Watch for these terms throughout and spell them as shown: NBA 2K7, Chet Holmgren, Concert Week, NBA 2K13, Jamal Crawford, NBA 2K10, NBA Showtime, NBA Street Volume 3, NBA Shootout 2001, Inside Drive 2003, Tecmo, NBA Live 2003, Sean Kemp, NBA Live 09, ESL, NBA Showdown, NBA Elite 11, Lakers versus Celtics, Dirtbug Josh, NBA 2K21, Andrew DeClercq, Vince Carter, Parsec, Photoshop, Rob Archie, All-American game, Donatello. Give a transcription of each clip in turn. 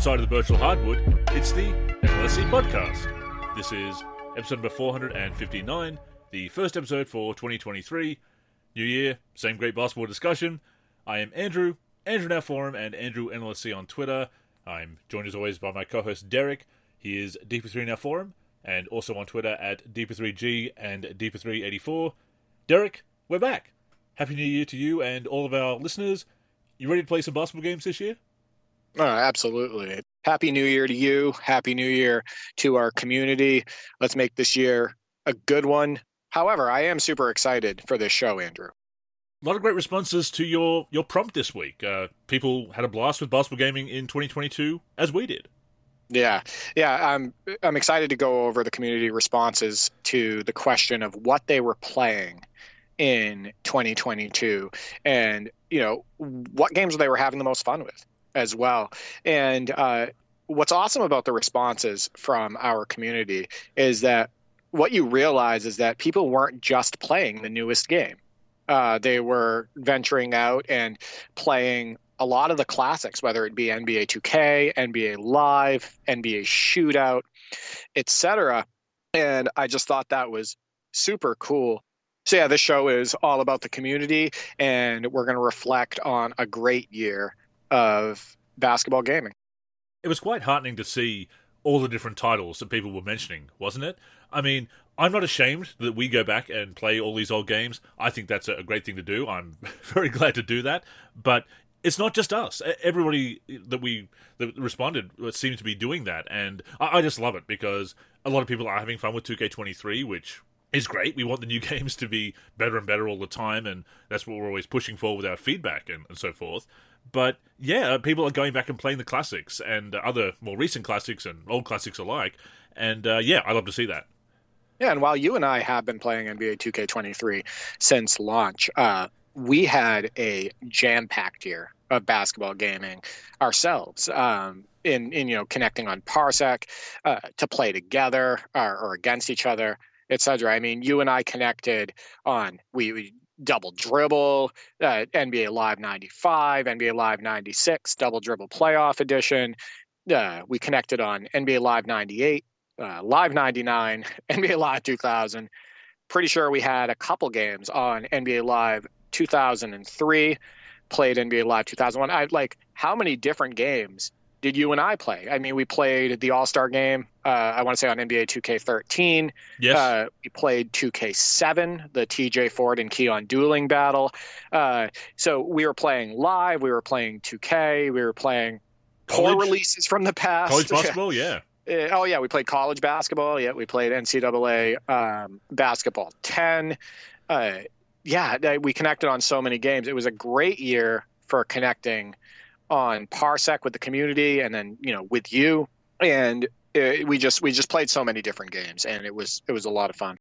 side of the virtual hardwood, it's the MLSC podcast. This is episode number 459, the first episode for 2023. New year, same great basketball discussion. I am Andrew in our forum, and Andrew MLSC on Twitter. I'm joined as always by my co-host Derek. He is Deeper3 in our forum, and also on Twitter at Deeper3G and Deeper384. Derek, we're back. Happy New Year to you and all of our listeners. You ready to play some basketball games this year? Oh, absolutely. Happy New Year to you. Happy New Year to our community. Let's make this year a good one. However, I am super excited for this show, Andrew. A lot of great responses to your prompt this week. People had a blast with basketball gaming in 2022, as we did. Yeah. I'm excited to go over the community responses to the question of what they were playing in 2022 and, you know, what games they were having the most fun with as well. And what's awesome about the responses from our community is that what you realize is that people weren't just playing the newest game. They were venturing out and playing a lot of the classics, whether it be NBA 2K, NBA Live, NBA Shootout, etc. And I just thought that was super cool. So yeah, this show is all about the community, and we're going to reflect on a great year of basketball gaming. It was quite heartening to see all the different titles that people were mentioning, wasn't it? I mean, I'm not ashamed that we go back and play all these old games. I think that's a great thing to do. I'm very glad to do that. But it's not just us. Everybody that responded seemed to be doing that, and I just love it because a lot of people are having fun with 2K23, which is great. We want the new games to be better and better all the time, and that's what we're always pushing for with our feedback and so forth. But yeah, people are going back and playing the classics and other more recent classics and old classics alike. And yeah, I love to see that. Yeah, and while you and I have been playing NBA 2K23 since launch, we had a jam-packed year of basketball gaming ourselves. In you know, connecting on Parsec to play together or against each other, etc. I mean, you and I connected on we Double Dribble, NBA Live 95, NBA Live 96, Double Dribble Playoff Edition. We connected on NBA Live 98, Live 99, NBA Live 2000. Pretty sure we had a couple games on NBA Live 2003, played NBA Live 2001. How many different games did you and I play? I mean, we played the All-Star game, I want to say on NBA 2K13. Yes. We played 2K7, the TJ Ford and Keon dueling battle. So we were playing live, we were playing 2K, we were playing college releases from the past. College basketball, yeah. Oh, yeah, we played college basketball. Yeah, we played NCAA basketball 10. Yeah, we connected on so many games. It was a great year for connecting on Parsec with the community, and then, you know, with you, and we just played so many different games, and it was a lot of fun.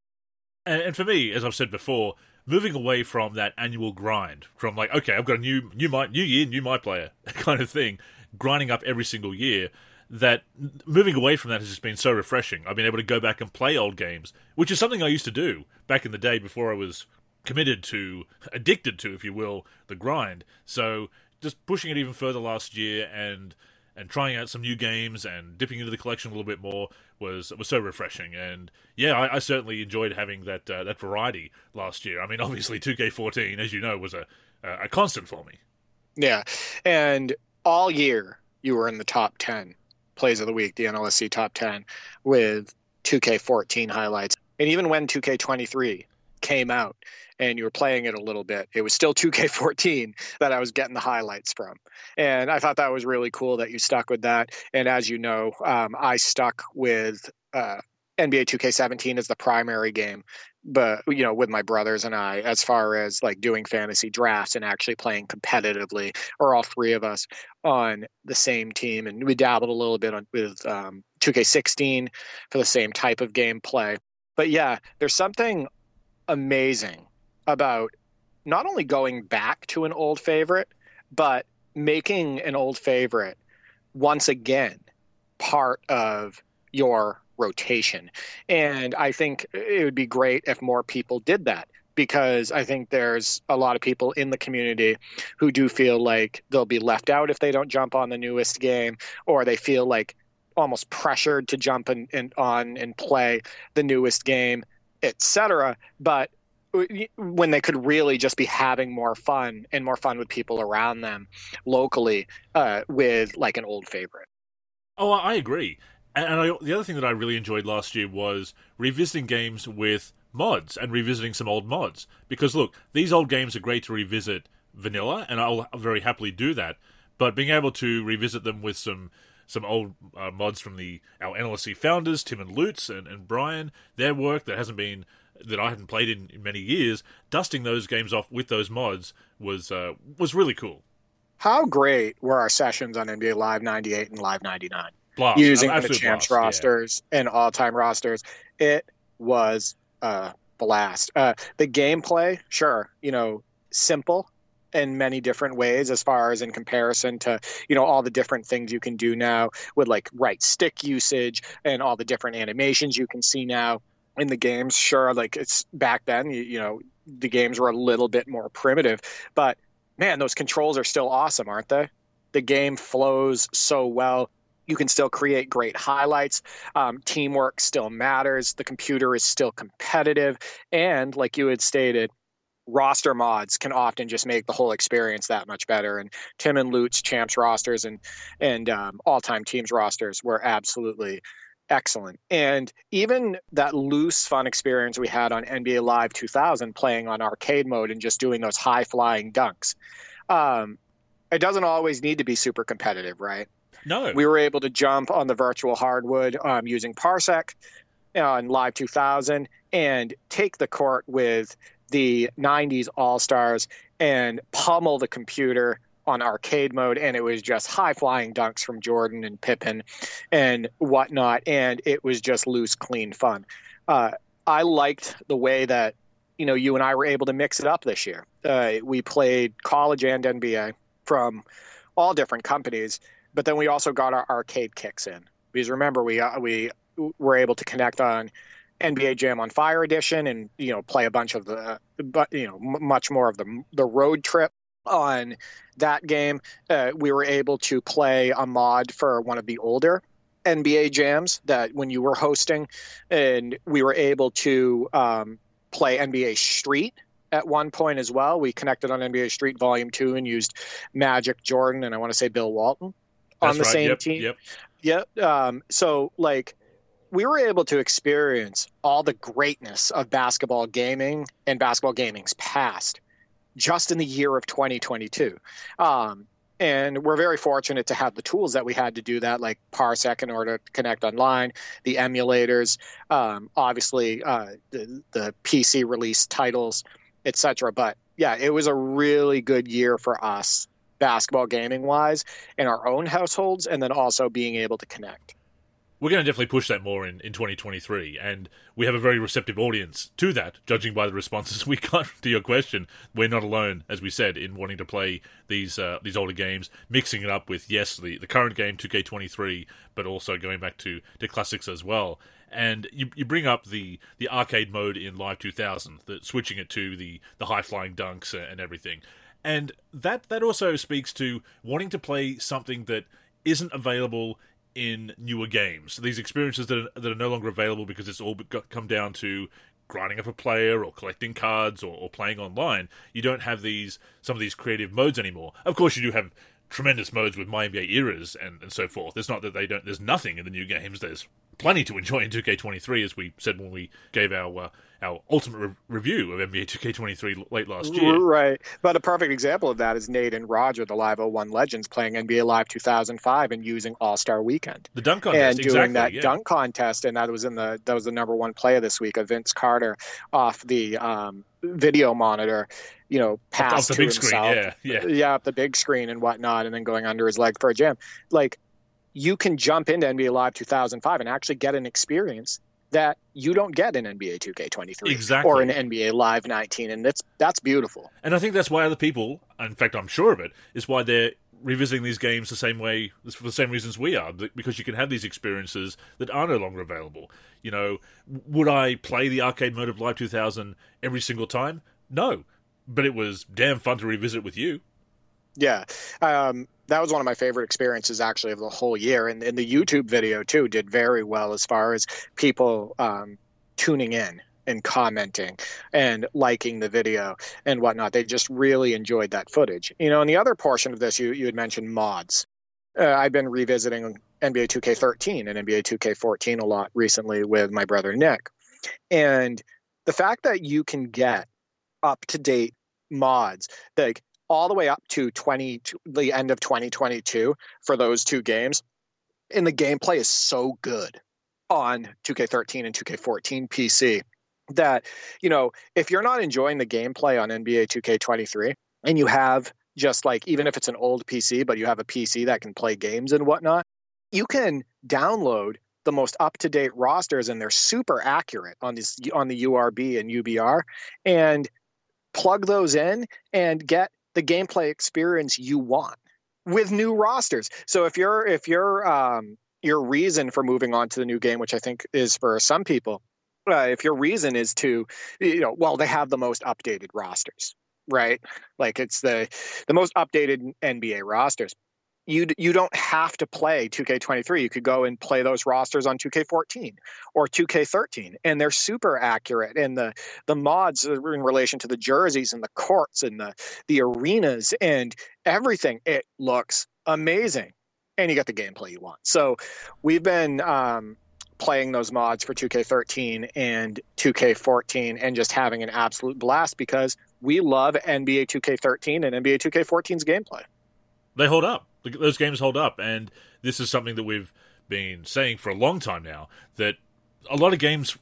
And for me, as I've said before, moving away from that annual grind, from like, okay, I've got a new year, new my player kind of thing, grinding up every single year. That moving away from that has just been so refreshing. I've been able to go back and play old games, which is something I used to do back in the day before I was addicted to, if you will, the grind. So just pushing it even further last year and trying out some new games and dipping into the collection a little bit more was so refreshing. And yeah, I certainly enjoyed having that variety last year. I mean, obviously 2K14, as you know, was a constant for me. Yeah, and all year you were in the top 10 plays of the week, the NLSC top 10, with 2K14 highlights. And even when 2K23 came out and you were playing it a little bit, it was still 2K14 that I was getting the highlights from. And I thought that was really cool that you stuck with that. And as you know, I stuck with NBA 2K17 as the primary game, but, you know, with my brothers and I, as far as like doing fantasy drafts and actually playing competitively, or all three of us on the same team. And we dabbled a little bit with 2K16 for the same type of gameplay. But yeah, there's something amazing about not only going back to an old favorite, but making an old favorite once again part of your rotation. And I think it would be great if more people did that. because I think there's a lot of people in the community who do feel like they'll be left out if they don't jump on the newest game, or they feel like almost pressured to jump and play the newest game, etc. But when they could really just be having more fun, and more fun with people around them locally, with like an old favorite. Oh, I agree. And the other thing that I really enjoyed last year was revisiting games with mods and revisiting some old mods. Because look, these old games are great to revisit vanilla, and I'll very happily do that. But being able to revisit them with some old mods from our NLSC founders, Tim and Lutz and Brian, their work that I hadn't played in many years, dusting those games off with those mods was really cool. How great were our sessions on NBA Live 98 and Live 99? Blast. Using the champs rosters and all-time rosters. It was a blast. The gameplay, sure, simple in many different ways as far as in comparison to, all the different things you can do now with like right stick usage and all the different animations you can see now in the games. Sure, like it's back then, the games were a little bit more primitive, but man, those controls are still awesome, aren't they? The game flows so well. You can still create great highlights. Teamwork still matters. The computer is still competitive. And like you had stated, roster mods can often just make the whole experience that much better. And Tim and Lutz champs rosters and all-time teams rosters were absolutely excellent. And even that loose fun experience we had on NBA Live 2000, playing on arcade mode and just doing those high-flying dunks. It doesn't always need to be super competitive, right? No. We were able to jump on the virtual hardwood using Parsec on Live 2000 and take the court with the 90s All-Stars and pummel the computer on arcade mode, and it was just high-flying dunks from Jordan and Pippen and whatnot, and it was just loose, clean fun. I liked the way that, you and I were able to mix it up this year. We played college and NBA from all different companies, but then we also got our arcade kicks in. Because remember, we were able to connect on NBA Jam on Fire Edition and, play a bunch of much more of the road trip on that game. We were able to play a mod for one of the older NBA Jams that when you were hosting, and we were able to play NBA Street at one point as well. We connected on NBA Street Volume 2 and used Magic Jordan and I want to say Bill Walton. That's on the right. Same yep. team. Yep. So like we were able to experience all the greatness of basketball gaming and basketball gaming's past just in the year of 2022. And we're very fortunate to have the tools that we had to do that, like Parsec in order to connect online, the emulators, obviously the PC release titles, etc. But yeah, it was a really good year for us, basketball gaming wise, in our own households, and then also being able to connect. We're going to definitely push that more in 2023, and we have a very receptive audience to that, judging by the responses we got to your question. We're not alone, as we said, in wanting to play these older games, mixing it up with, yes, the current game 2K23, but also going back to classics as well. And you bring up the arcade mode in Live 2000, switching it to the high-flying dunks and everything. And that also speaks to wanting to play something that isn't available in newer games. These experiences that are no longer available because it's all come down to grinding up a player or collecting cards or playing online. You don't have some of these creative modes anymore. Of course, you do have tremendous modes with My NBA Eras and so forth. It's not that they don't. There's nothing in the new games. There's plenty to enjoy in 2K23, as we said when we gave our ultimate review of NBA 2K23 late last year. Right. But a perfect example of that is Nate and Roger, the Live 01 Legends, playing NBA Live 2005 and using All-Star Weekend. The dunk contest, and doing exactly, that yeah. dunk contest, and that was the number one player this week of Vince Carter off the video monitor, pass to himself. Yeah, up the big screen and whatnot, and then going under his leg for a jam. Like, you can jump into NBA Live 2005 and actually get an experience that you don't get in NBA 2K23 exactly. or in NBA Live 19, and that's beautiful. And I think that's why other people, in fact I'm sure of it, is why they're revisiting these games the same way, for the same reasons we are, because you can have these experiences that are no longer available. You know, would I play the arcade mode of Live 2000 every single time? No, but it was damn fun to revisit with you. Yeah, that was one of my favorite experiences, actually, of the whole year. And the YouTube video, too, did very well as far as people tuning in and commenting and liking the video and whatnot. They just really enjoyed that footage. You know, and the other portion of this, you had mentioned mods. I've been revisiting NBA 2K13 and NBA 2K14 a lot recently with my brother Nick. And the fact that you can get up-to-date mods, like all the way up to the end of 2022 for those two games, and the gameplay is so good on 2K13 and 2K14 PC that, you know, if you're not enjoying the gameplay on NBA 2K23 and you have just like, even if it's an old PC, but you have a PC that can play games and whatnot, you can download the most up-to-date rosters, and they're super accurate on the URB and UBR, and plug those in and get the gameplay experience you want with new rosters. So your reason for moving on to the new game, which I think is for some people, if your reason is to, you know, well, they have the most updated rosters, right? Like it's the most updated NBA rosters. You don't have to play 2K23. You could go and play those rosters on 2K14 or 2K13, and they're super accurate. And the mods in relation to the jerseys and the courts and the arenas and everything, it looks amazing. And you got the gameplay you want. So we've been playing those mods for 2K13 and 2K14 and just having an absolute blast because we love NBA 2K13 and NBA 2K14's gameplay. They hold up. Those games hold up. And this is something that we've been saying for a long time now, that a lot of games,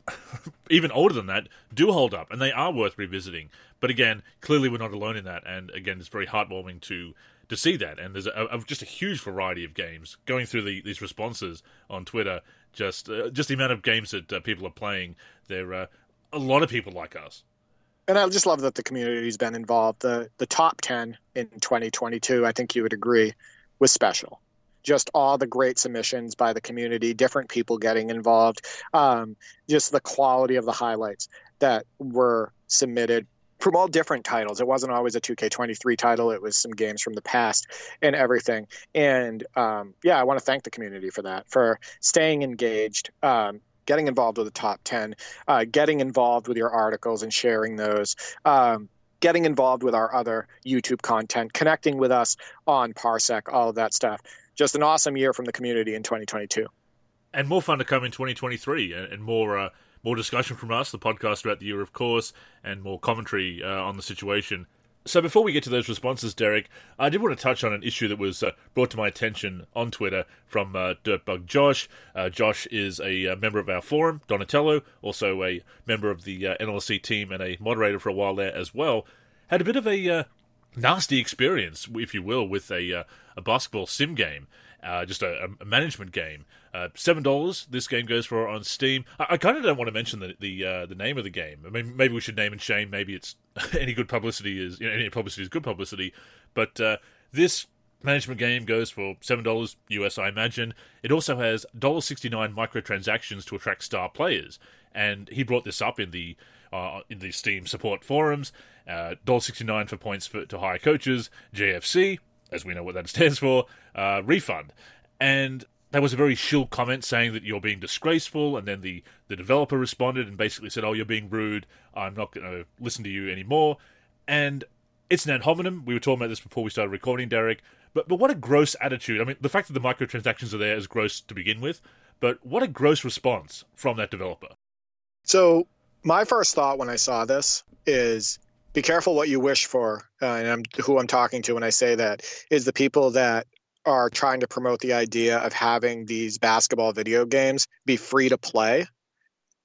even older than that, do hold up. And they are worth revisiting. But again, clearly we're not alone in that. And again, it's very heartwarming to see that, and there's just a huge variety of games going through these responses on Twitter. Just the amount of games that people are playing. There are a lot of people like us, and I just love that the community's been involved. The top 10 in 2022, I think you would agree, was special. Just all the great submissions by the community, different people getting involved, just the quality of the highlights that were submitted from all different titles. It wasn't always a 2K23 title. It was some games from the past and everything. And I want to thank the community for that, for staying engaged, getting involved with the top 10, getting involved with your articles and sharing those, getting involved with our other YouTube content, connecting with us on Parsec, all of that stuff. Just an awesome year from the community in 2022. And more fun to come in 2023 and more... more discussion from us, the podcast throughout the year, of course, and more commentary on the situation. So before we get to those responses, Derek, I did want to touch on an issue that was brought to my attention on Twitter from Dirtbug Josh. Josh is a member of our forum, Donatello, also a member of the NLC team and a moderator for a while there as well. Had a bit of a nasty experience, if you will, with a basketball sim game. Just a management game. $7 this game goes for on Steam. I kind of don't want to mention the name of the game. I mean, maybe we should name and shame. Maybe it's any publicity is good publicity. But this management game goes for $7 US, I imagine. It also has $1.69 microtransactions to attract star players. And he brought this up in the Steam support forums. $1.69 for points to hire coaches. JFC. As we know what that stands for, refund. And there was a very shill comment saying that you're being disgraceful, and then the developer responded and basically said, oh, you're being rude, I'm not going to listen to you anymore. And it's an ad hominem. We were talking about this before we started recording, Derek. But what a gross attitude. I mean, the fact that the microtransactions are there is gross to begin with, but what a gross response from that developer. So my first thought when I saw this is... be careful what you wish for, who I'm talking to when I say that is the people that are trying to promote the idea of having these basketball video games be free to play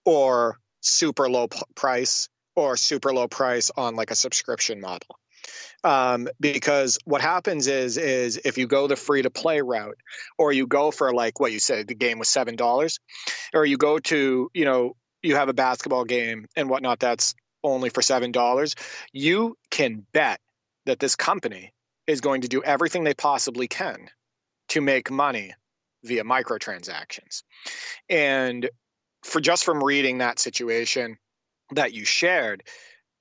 or super low price on like a subscription model. Because what happens is if you go the free to play route, or you go for like what you said, the game was $7, or you go to, you know, you have a basketball game and whatnot that's only for $7, you can bet that this company is going to do everything they possibly can to make money via microtransactions. And for just from reading that situation that you shared,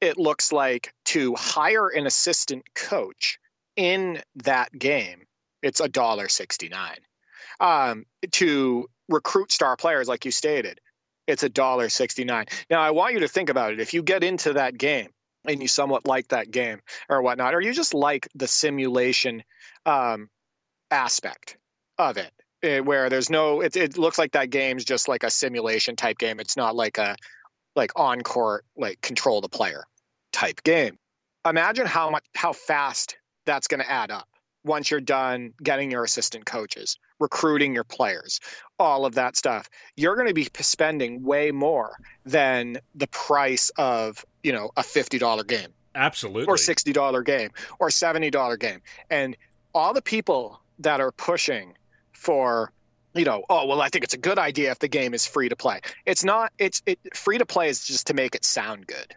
it looks like to hire an assistant coach in that game, it's $1.69. To recruit star players, like you stated, it's $1.69. Now, I want you to think about it. If you get into that game and you somewhat like that game or whatnot, or you just like the simulation aspect of it, where there's no, it looks like that game's just like a simulation type game. It's not like a on court, like control the player type game. Imagine how fast that's going to add up once you're done getting your assistant coaches, recruiting your players, all of that stuff. You're going to be spending way more than the price of, you know, a $50 game. Absolutely. Or $60 game or $70 game. And all the people that are pushing for, you know, oh, well, I think it's a good idea if the game is free to play. It's not, free to play is just to make it sound good.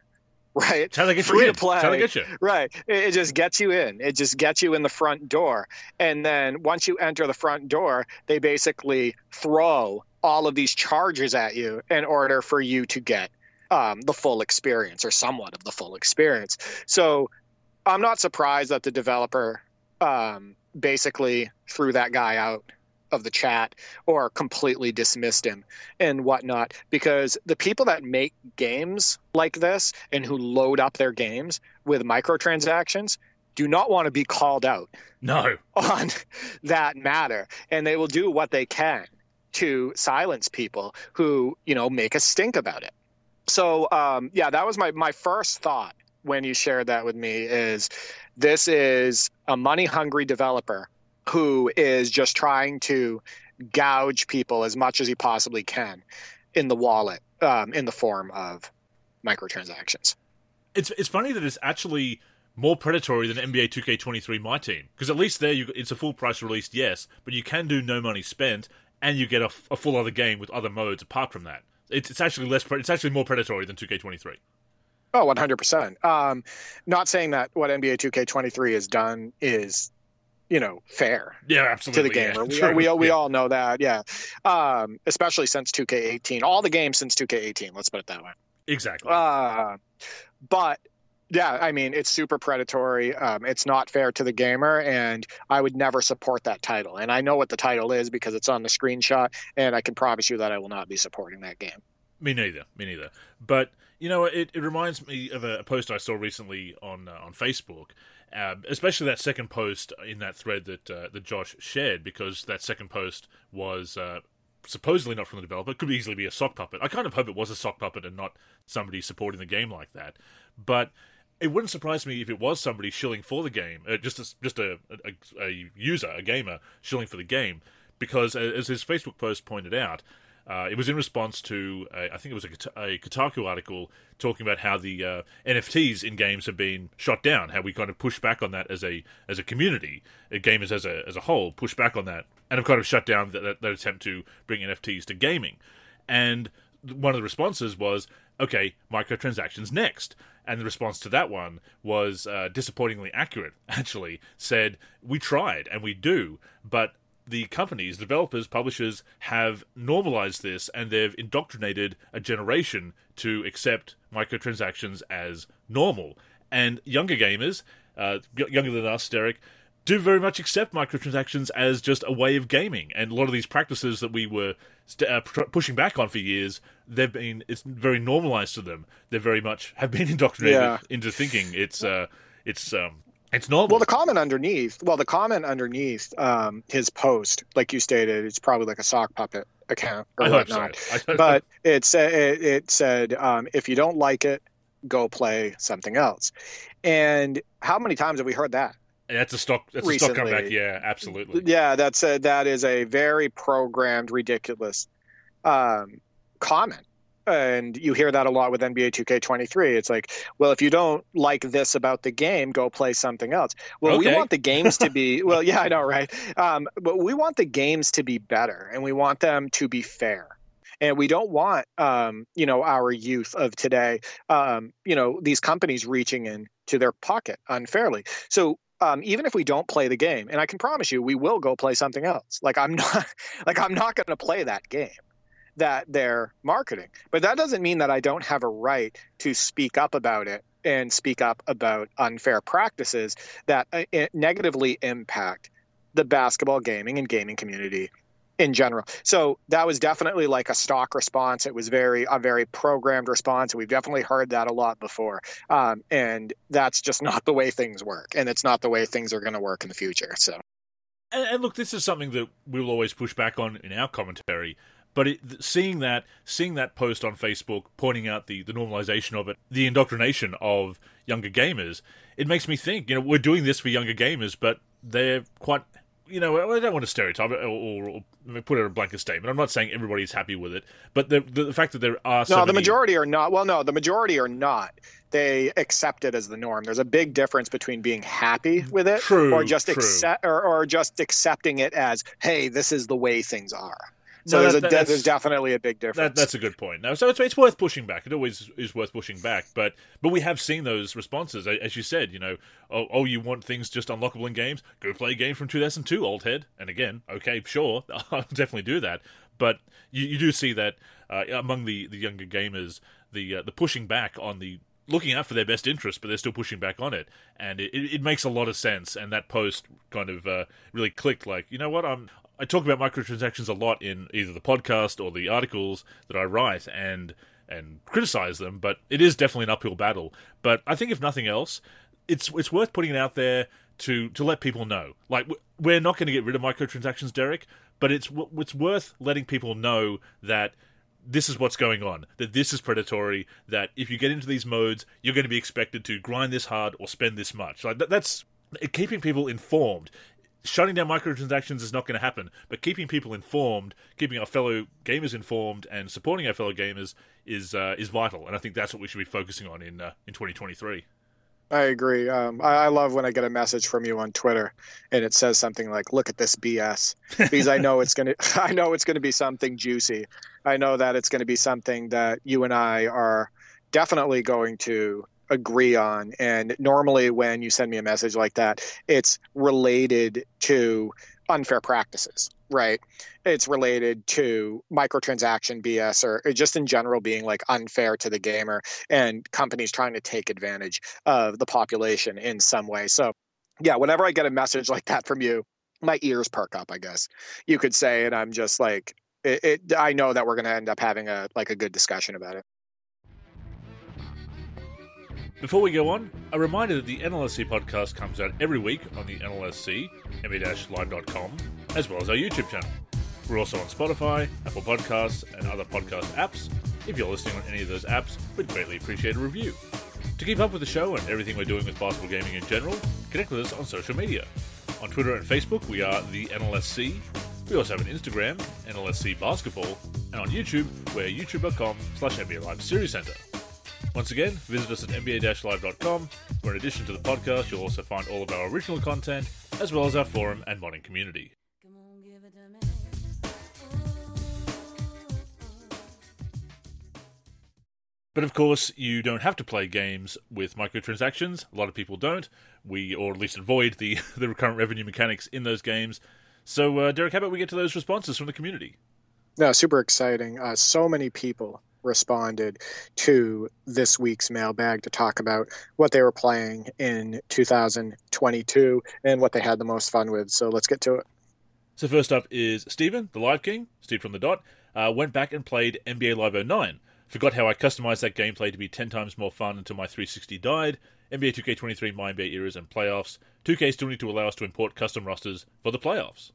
Right. It's how they get free to play. It's how they get you. Right. It just gets you in. It just gets you in the front door. And then once you enter the front door, they basically throw all of these charges at you in order for you to get the full experience or somewhat of the full experience. So I'm not surprised that the developer basically threw that guy out of the chat or completely dismissed him and whatnot, because the people that make games like this and who load up their games with microtransactions do not want to be called out on that matter. And they will do what they can to silence people who, you know, make a stink about it. So, yeah, that was my first thought when you shared that with me, is this is a money hungry developer who is just trying to gouge people as much as he possibly can in the wallet, in the form of microtransactions. It's funny that it's actually more predatory than NBA 2K23 My Team, because at least there it's a full price release, yes, but you can do no money spent, and you get a full other game with other modes apart from that. It's actually it's actually more predatory than 2K23. Oh, 100%. Not saying that what NBA 2K23 has done is, you know, fair. Yeah, absolutely. To the gamer. Yeah, we all know that. Yeah. Especially since 2K18, all the games since 2K18, let's put it that way. Exactly. But yeah, I mean, it's super predatory. It's not fair to the gamer, and I would never support that title. And I know what the title is because it's on the screenshot, and I can promise you that I will not be supporting that game. Me neither. But, you know, it reminds me of a post I saw recently on Facebook. Especially that second post in that thread that Josh shared, because that second post was supposedly not from the developer. It could easily be a sock puppet. I kind of hope it was a sock puppet and not somebody supporting the game like that. But it wouldn't surprise me if it was somebody shilling for the game, just a user, a gamer, shilling for the game, because as his Facebook post pointed out, it was in response to, I think it was a Kotaku article talking about how the NFTs in games have been shot down, how we kind of push back on that as a community, gamers as a whole push back on that, and have kind of shut down that attempt to bring NFTs to gaming. And one of the responses was, okay, microtransactions next. And the response to that one was disappointingly accurate, actually, said, we tried, and we do, but the companies, developers, publishers have normalized this, and they've indoctrinated a generation to accept microtransactions as normal. And younger gamers, younger than us, Derek, do very much accept microtransactions as just a way of gaming. And a lot of these practices that we were pushing back on for years, it's very normalized to them. They very much have been indoctrinated into thinking it's normal. Well, the comment underneath his post, like you stated, it's probably like a sock puppet account or whatnot. So. But it said, if you don't like it, go play something else. And how many times have we heard that? That's a stock comeback. Yeah, absolutely. Yeah, that is a very programmed, ridiculous comment. And you hear that a lot with NBA 2K23. It's like, well, if you don't like this about the game, go play something else. Well, okay. We want the games to be – well, yeah, I know, right? But we want the games to be better, and we want them to be fair. And we don't want, you know, our youth of today, you know, these companies reaching in to their pocket unfairly. So even if we don't play the game, and I can promise you, we will go play something else. Like I'm not going to play that game that they're marketing, but that doesn't mean that I don't have a right to speak up about it and speak up about unfair practices that negatively impact the basketball gaming and gaming community in general. So that was definitely like a stock response. It was a very programmed response. We've definitely heard that a lot before. And that's just not the way things work. And it's not the way things are going to work in the future. So, and look, this is something that we'll always push back on in our commentary. But seeing that post on Facebook pointing out the normalization of it, the indoctrination of younger gamers, it makes me think, we're doing this for younger gamers, but they're quite... I don't want to stereotype or put out a blanket statement. I'm not saying everybody's happy with it, but the fact that there are the majority are not. Well, no, the majority are not. They accept it as the norm. There's a big difference between being happy with it or just accepting it as, hey, this is the way things are. So no, there's definitely a big difference. That's a good point. No, so it's worth pushing back. It always is worth pushing back. But we have seen those responses, as you said. Oh, you want things just unlockable in games? Go play a game from 2002, old head. And again, okay, sure, I'll definitely do that. But you do see that among the younger gamers, the pushing back on the looking out for their best interest, but they're still pushing back on it, and it makes a lot of sense. And that post kind of really clicked. Like, you know what, I talk about microtransactions a lot in either the podcast or the articles that I write and criticize them, but it is definitely an uphill battle. But I think if nothing else, it's worth putting it out there to let people know. Like, we're not going to get rid of microtransactions, Derek, but it's worth letting people know that this is what's going on, that this is predatory, that if you get into these modes, you're going to be expected to grind this hard or spend this much. Like that's keeping people informed. Shutting down microtransactions is not going to happen, but keeping people informed, keeping our fellow gamers informed, and supporting our fellow gamers is vital. And I think that's what we should be focusing on in 2023. I agree. I love when I get a message from you on Twitter, and it says something like, "Look at this BS," because I know it's gonna be something juicy. I know that it's going to be something that you and I are definitely going to agree on. And normally when you send me a message like that, it's related to unfair practices, right? It's related to microtransaction BS, or just in general being like unfair to the gamer and companies trying to take advantage of the population in some way. So yeah, whenever I get a message like that from you, my ears perk up, I guess you could say, and I'm just like, I know that we're going to end up having a good discussion about it. Before we go on, a reminder that the NLSC podcast comes out every week on the NLSC, mb-live.com, as well as our YouTube channel. We're also on Spotify, Apple Podcasts, and other podcast apps. If you're listening on any of those apps, we'd greatly appreciate a review. To keep up with the show and everything we're doing with basketball gaming in general, connect with us on social media. On Twitter and Facebook, we are the NLSC. We also have an Instagram, NLSC Basketball, and on YouTube, we're youtube.com/NBALiveSeriesCenter. Once again, visit us at nba-live.com, where in addition to the podcast, you'll also find all of our original content, as well as our forum and modding community. But of course, you don't have to play games with microtransactions. A lot of people don't. We, or at least avoid, the recurrent revenue mechanics in those games. So, Derek, how about we get to those responses from the community? No, super exciting. So many people responded to this week's mailbag to talk about what they were playing in 2022 and what they had the most fun with. So let's get to it. So first up is Steven, the Live King, Steve from the Dot, went back and played NBA Live 09. Forgot how I customized that gameplay to be 10 times more fun until my 360 died. NBA 2K23, my NBA eras and playoffs. 2K still need to allow us to import custom rosters for the playoffs.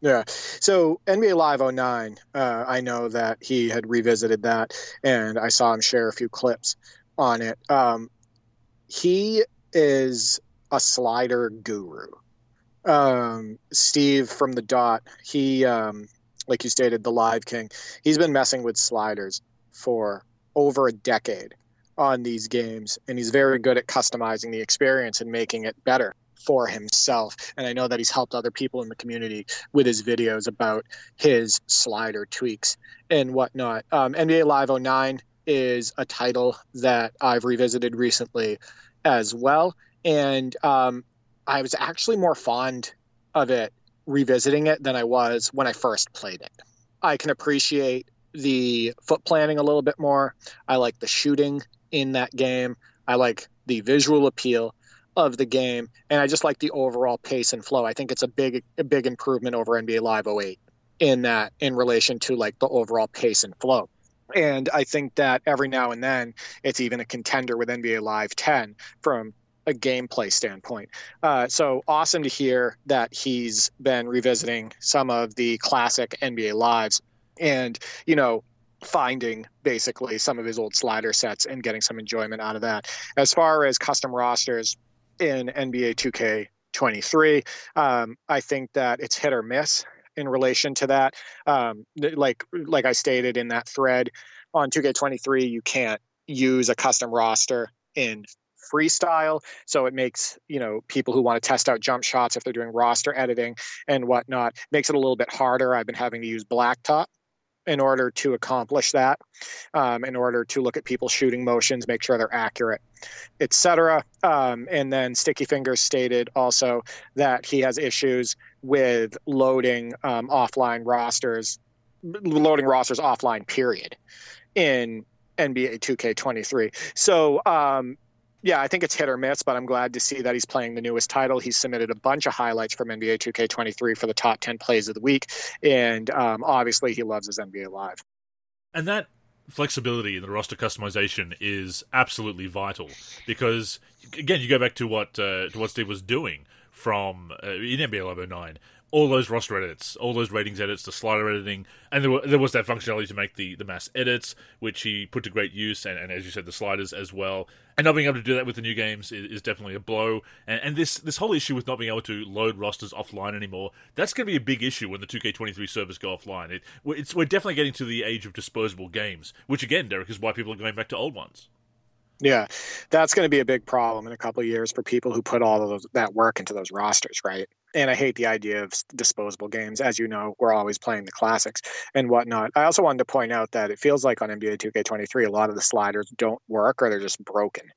Yeah. So NBA Live 09, I know that he had revisited that, and I saw him share a few clips on it. He is a slider guru. Steve from the Dot, he, like you stated, the Live King, he's been messing with sliders for over a decade on these games, and he's very good at customizing the experience and making it better for himself. And I know that he's helped other people in the community with his videos about his slider tweaks and whatnot. NBA Live 09 is a title that I've revisited recently as well. And I was actually more fond of it revisiting it than I was when I first played it. I can appreciate the foot planning a little bit more. I like the shooting in that game. I like the visual appeal of the game, and I just like the overall pace and flow. I think it's a big improvement over NBA Live 08 in that, in relation to like the overall pace and flow. And I think that every now and then it's even a contender with NBA Live 10 from a gameplay standpoint. So awesome to hear that he's been revisiting some of the classic NBA Lives and, you know, finding basically some of his old slider sets and getting some enjoyment out of that. As far as custom rosters in NBA 2K23, I think that it's hit or miss in relation to that. Like I stated in that thread, on 2K23, you can't use a custom roster in freestyle. So it makes, you know, people who want to test out jump shots if they're doing roster editing and whatnot, makes it a little bit harder. I've been having to use Blacktop in order to accomplish that, in order to look at people's shooting motions, make sure they're accurate, etc. And then Sticky Fingers stated also that he has issues with loading rosters offline, period, in NBA 2K23. So, yeah, I think it's hit or miss, but I'm glad to see that he's playing the newest title. He's submitted a bunch of highlights from NBA 2K23 for the top 10 plays of the week, and obviously he loves his NBA Live. And that flexibility in the roster customization is absolutely vital because, again, you go back to what Steve was doing from in NBA Live 09, all those roster edits, all those ratings edits, the slider editing, and there was that functionality to make the mass edits, which he put to great use, and as you said, the sliders as well. And not being able to do that with the new games is definitely a blow. And this whole issue with not being able to load rosters offline anymore, that's going to be a big issue when the 2K23 servers go offline. We're definitely getting to the age of disposable games, which again, Derek, is why people are going back to old ones. Yeah, that's going to be a big problem in a couple of years for people who put all of that work into those rosters, right? And I hate the idea of disposable games. As you know, we're always playing the classics and whatnot. I also wanted to point out that it feels like on NBA 2K23, a lot of the sliders don't work or they're just broken.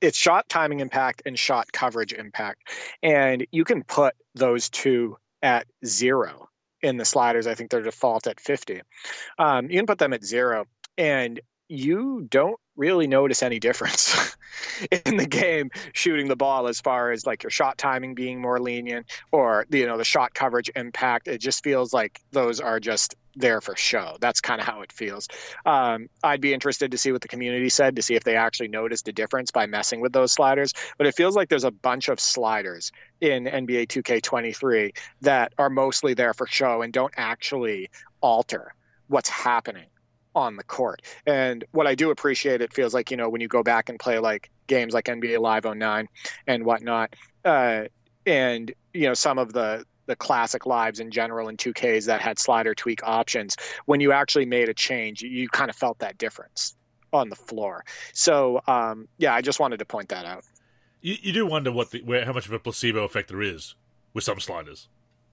It's shot timing impact and shot coverage impact. And you can put those two at zero in the sliders. I think they're default at 50. You can put them at zero and you don't really notice any difference in the game shooting the ball as far as like your shot timing being more lenient or, you know, the shot coverage impact. It just feels like those are just there for show. That's kind of how it feels. I'd be interested to see what the community said to see if they actually noticed a difference by messing with those sliders. But it feels like there's a bunch of sliders in NBA 2K23 that are mostly there for show and don't actually alter what's happening on the court. And what I do appreciate, it feels like, you know, when you go back and play like games like NBA Live 09 and whatnot, and, you know, some of the classic lives in general in 2Ks that had slider tweak options, when you actually made a change, you kind of felt that difference on the floor. So, yeah, I just wanted to point that out. You do wonder how much of a placebo effect there is with some sliders.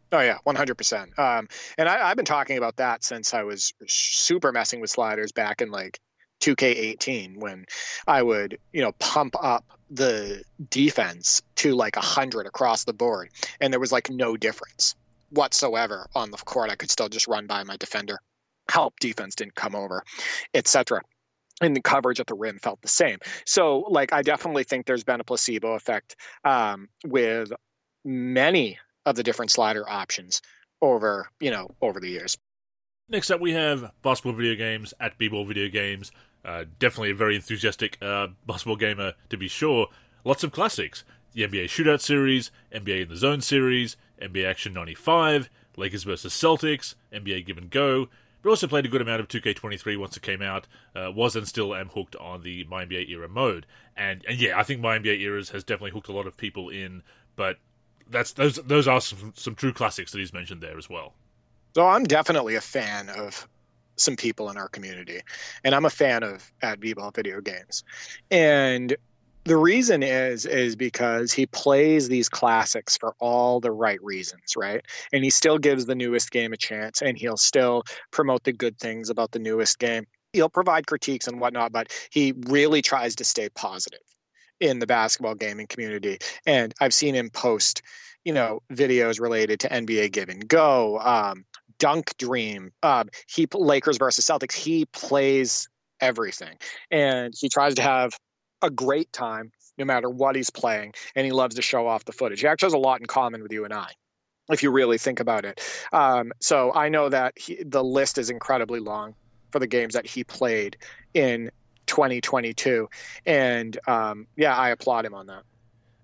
Oh, yeah, 100%. And I've been talking about that since I was super messing with sliders back in like 2K18 when I would, you know, pump up the defense to like 100 across the board. And there was like no difference whatsoever on the court. I could still just run by my defender. Help defense didn't come over, etc. And the coverage at the rim felt the same. So like I definitely think there's been a placebo effect with many of the different slider options over the years. Next up, we have Basketball Video Games at B-Ball Video Games. Definitely a very enthusiastic basketball gamer, to be sure. Lots of classics. The NBA Shootout Series, NBA In The Zone Series, NBA Action 95, Lakers versus Celtics, NBA Give and Go. But also played a good amount of 2K23 once it came out. Was and still am hooked on the My NBA Era mode. And yeah, I think My NBA Eras has definitely hooked a lot of people in, but those are some true classics that he's mentioned there as well. So I'm definitely a fan of some people in our community, and I'm a fan of at B-Ball Video Games. And the reason is because he plays these classics for all the right reasons, right? And he still gives the newest game a chance, and he'll still promote the good things about the newest game. He'll provide critiques and whatnot, but he really tries to stay positive in the basketball gaming community. And I've seen him post, you know, videos related to NBA Give and Go, Dunk Dream, Lakers versus Celtics. He plays everything, and he tries to have a great time no matter what he's playing, and he loves to show off the footage. He actually has a lot in common with you and I, if you really think about it. So I know that the list is incredibly long for the games that he played in 2022. And yeah, I applaud him on that.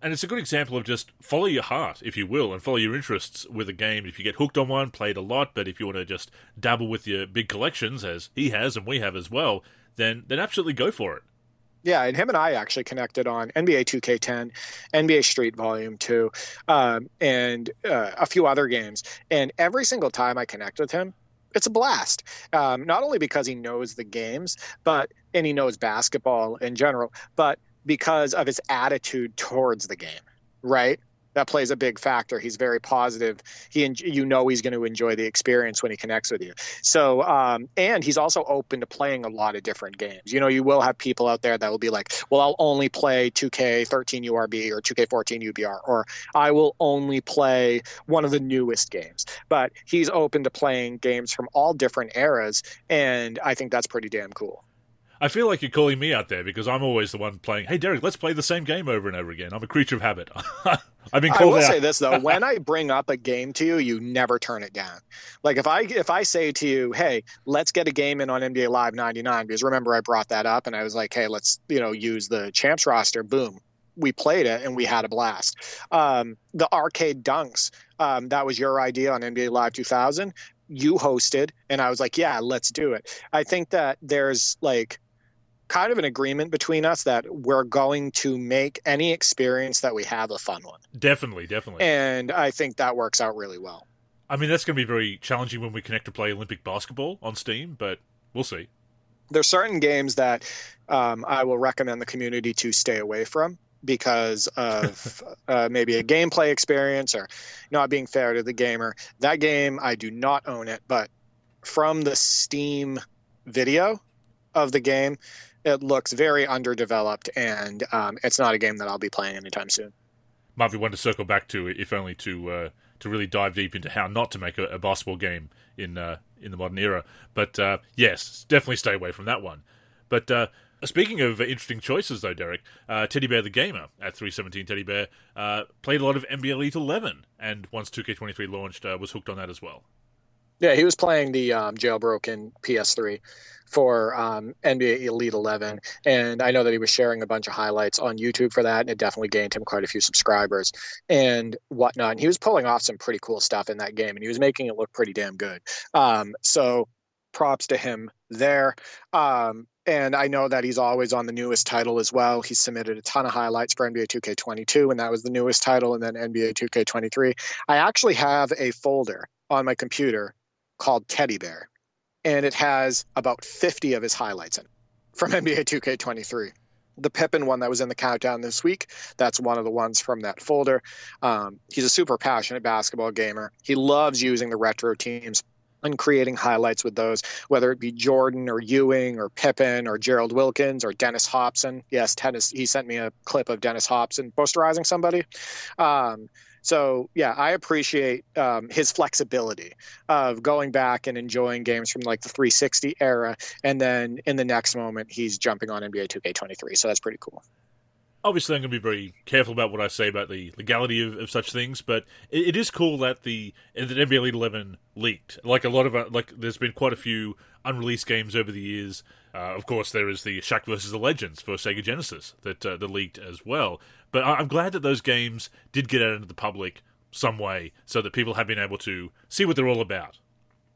And it's a good example of just follow your heart, if you will, and follow your interests with a game. If you get hooked on one, play it a lot. But if you want to just dabble with your big collections, as he has and we have as well, then absolutely go for it. Yeah, and him and I actually connected on NBA 2K10, NBA Street Volume 2, and a few other games. And every single time I connect with him, it's a blast. Not only because he knows the games, and he knows basketball in general, but because of his attitude towards the game, right? That plays a big factor. He's very positive. He's going to enjoy the experience when he connects with you. So, and he's also open to playing a lot of different games. You know, you will have people out there that will be like, well, I'll only play 2K13 URB or 2K14 UBR, or I will only play one of the newest games. But he's open to playing games from all different eras, and I think that's pretty damn cool. I feel like you're calling me out there because I'm always the one playing, hey, Derek, let's play the same game over and over again. I'm a creature of habit. I've been called out. I will say this, though. When I bring up a game to you, you never turn it down. Like if I say to you, hey, let's get a game in on NBA Live 99, because remember I brought that up and I was like, hey, let's use the champs roster. Boom. We played it and we had a blast. The arcade dunks, that was your idea on NBA Live 2000. You hosted and I was like, yeah, let's do it. I think that there's like kind of an agreement between us that we're going to make any experience that we have a fun one. Definitely. And I think that works out really well. I mean, that's going to be very challenging when we connect to play Olympic basketball on Steam, but we'll see. There's certain games that I will recommend the community to stay away from because of maybe a gameplay experience or not being fair to the gamer. That game, I do not own it, but from the Steam video of the game, it looks very underdeveloped, and it's not a game that I'll be playing anytime soon. Might be one to circle back to, if only to really dive deep into how not to make a basketball game in the modern era. But yes, definitely stay away from that one. But speaking of interesting choices, though, Derek, Teddy Bear the Gamer at 317 Teddy Bear played a lot of NBA Elite 11, and once 2K23 launched, was hooked on that as well. Yeah, he was playing the jailbroken PS3 for NBA Elite 11, and I know that he was sharing a bunch of highlights on YouTube for that, and it definitely gained him quite a few subscribers and whatnot. And he was pulling off some pretty cool stuff in that game, and he was making it look pretty damn good. So props to him there. And I know that he's always on the newest title as well. He submitted a ton of highlights for NBA 2K22, and that was the newest title, and then NBA 2K23. I actually have a folder on my computer called Teddy Bear, and it has about 50 of his highlights in it from NBA 2K23. The Pippen one that was in the countdown this week, that's one of the ones from that folder. He's a super passionate basketball gamer. He loves using the retro teams and creating highlights with those, whether it be Jordan or Ewing or Pippen or Gerald Wilkins or Dennis Hobson. Yes, he sent me a clip of Dennis Hobson posterizing somebody. So, yeah, I appreciate his flexibility of going back and enjoying games from, like, the 360 era, and then in the next moment he's jumping on NBA 2K23, so that's pretty cool. Obviously, I'm going to be very careful about what I say about the legality of such things, but it is cool that that NBA Elite 11 leaked. Like, a lot of, like, there's been quite a few unreleased games over the years. Of course, there is the Shaq vs. the Legends for Sega Genesis that leaked as well. But I'm glad that those games did get out into the public some way, so that people have been able to see what they're all about.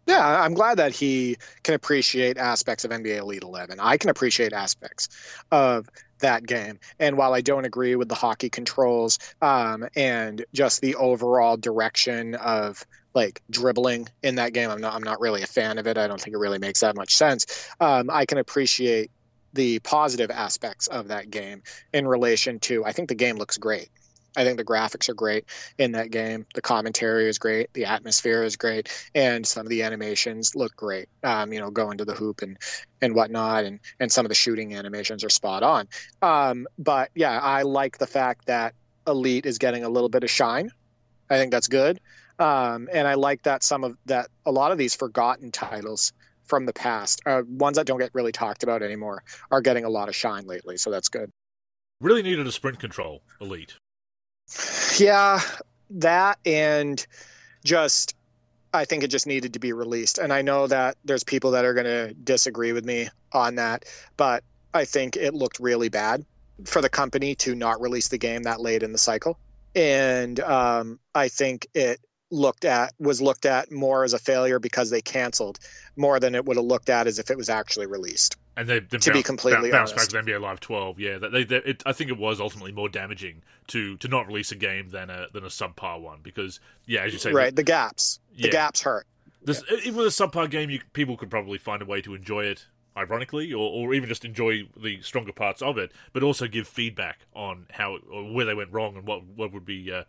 Yeah, I'm glad that he can appreciate aspects of NBA Elite 11. I can appreciate aspects of that game. And while I don't agree with the hockey controls and just the overall direction of like dribbling in that game, I'm not really a fan of it. I don't think it really makes that much sense. I can appreciate the positive aspects of that game in relation to, I think the game looks great. I think the graphics are great in that game. The commentary is great. The atmosphere is great. And some of the animations look great, you know, going to the hoop and whatnot. And some of the shooting animations are spot on. But, yeah, I like the fact that Elite is getting a little bit of shine. I think that's good. And I like that some of that, a lot of these forgotten titles from the past, ones that don't get really talked about anymore, are getting a lot of shine lately. So that's good. Really needed a sprint control Elite. Yeah, that and just, I think it just needed to be released. And I know that there's people that are going to disagree with me on that, but I think it looked really bad for the company to not release the game that late in the cycle. And I think it was looked at more as a failure because they canceled more than it would have looked at as if it was actually released. And they to be completely honest, back to NBA Live 12, yeah, I think it was ultimately more damaging to not release a game than a subpar one because, yeah, as you say, right, the gaps hurt. Even with a subpar game, people could probably find a way to enjoy it, ironically, or even just enjoy the stronger parts of it, but also give feedback on how or where they went wrong and what would be a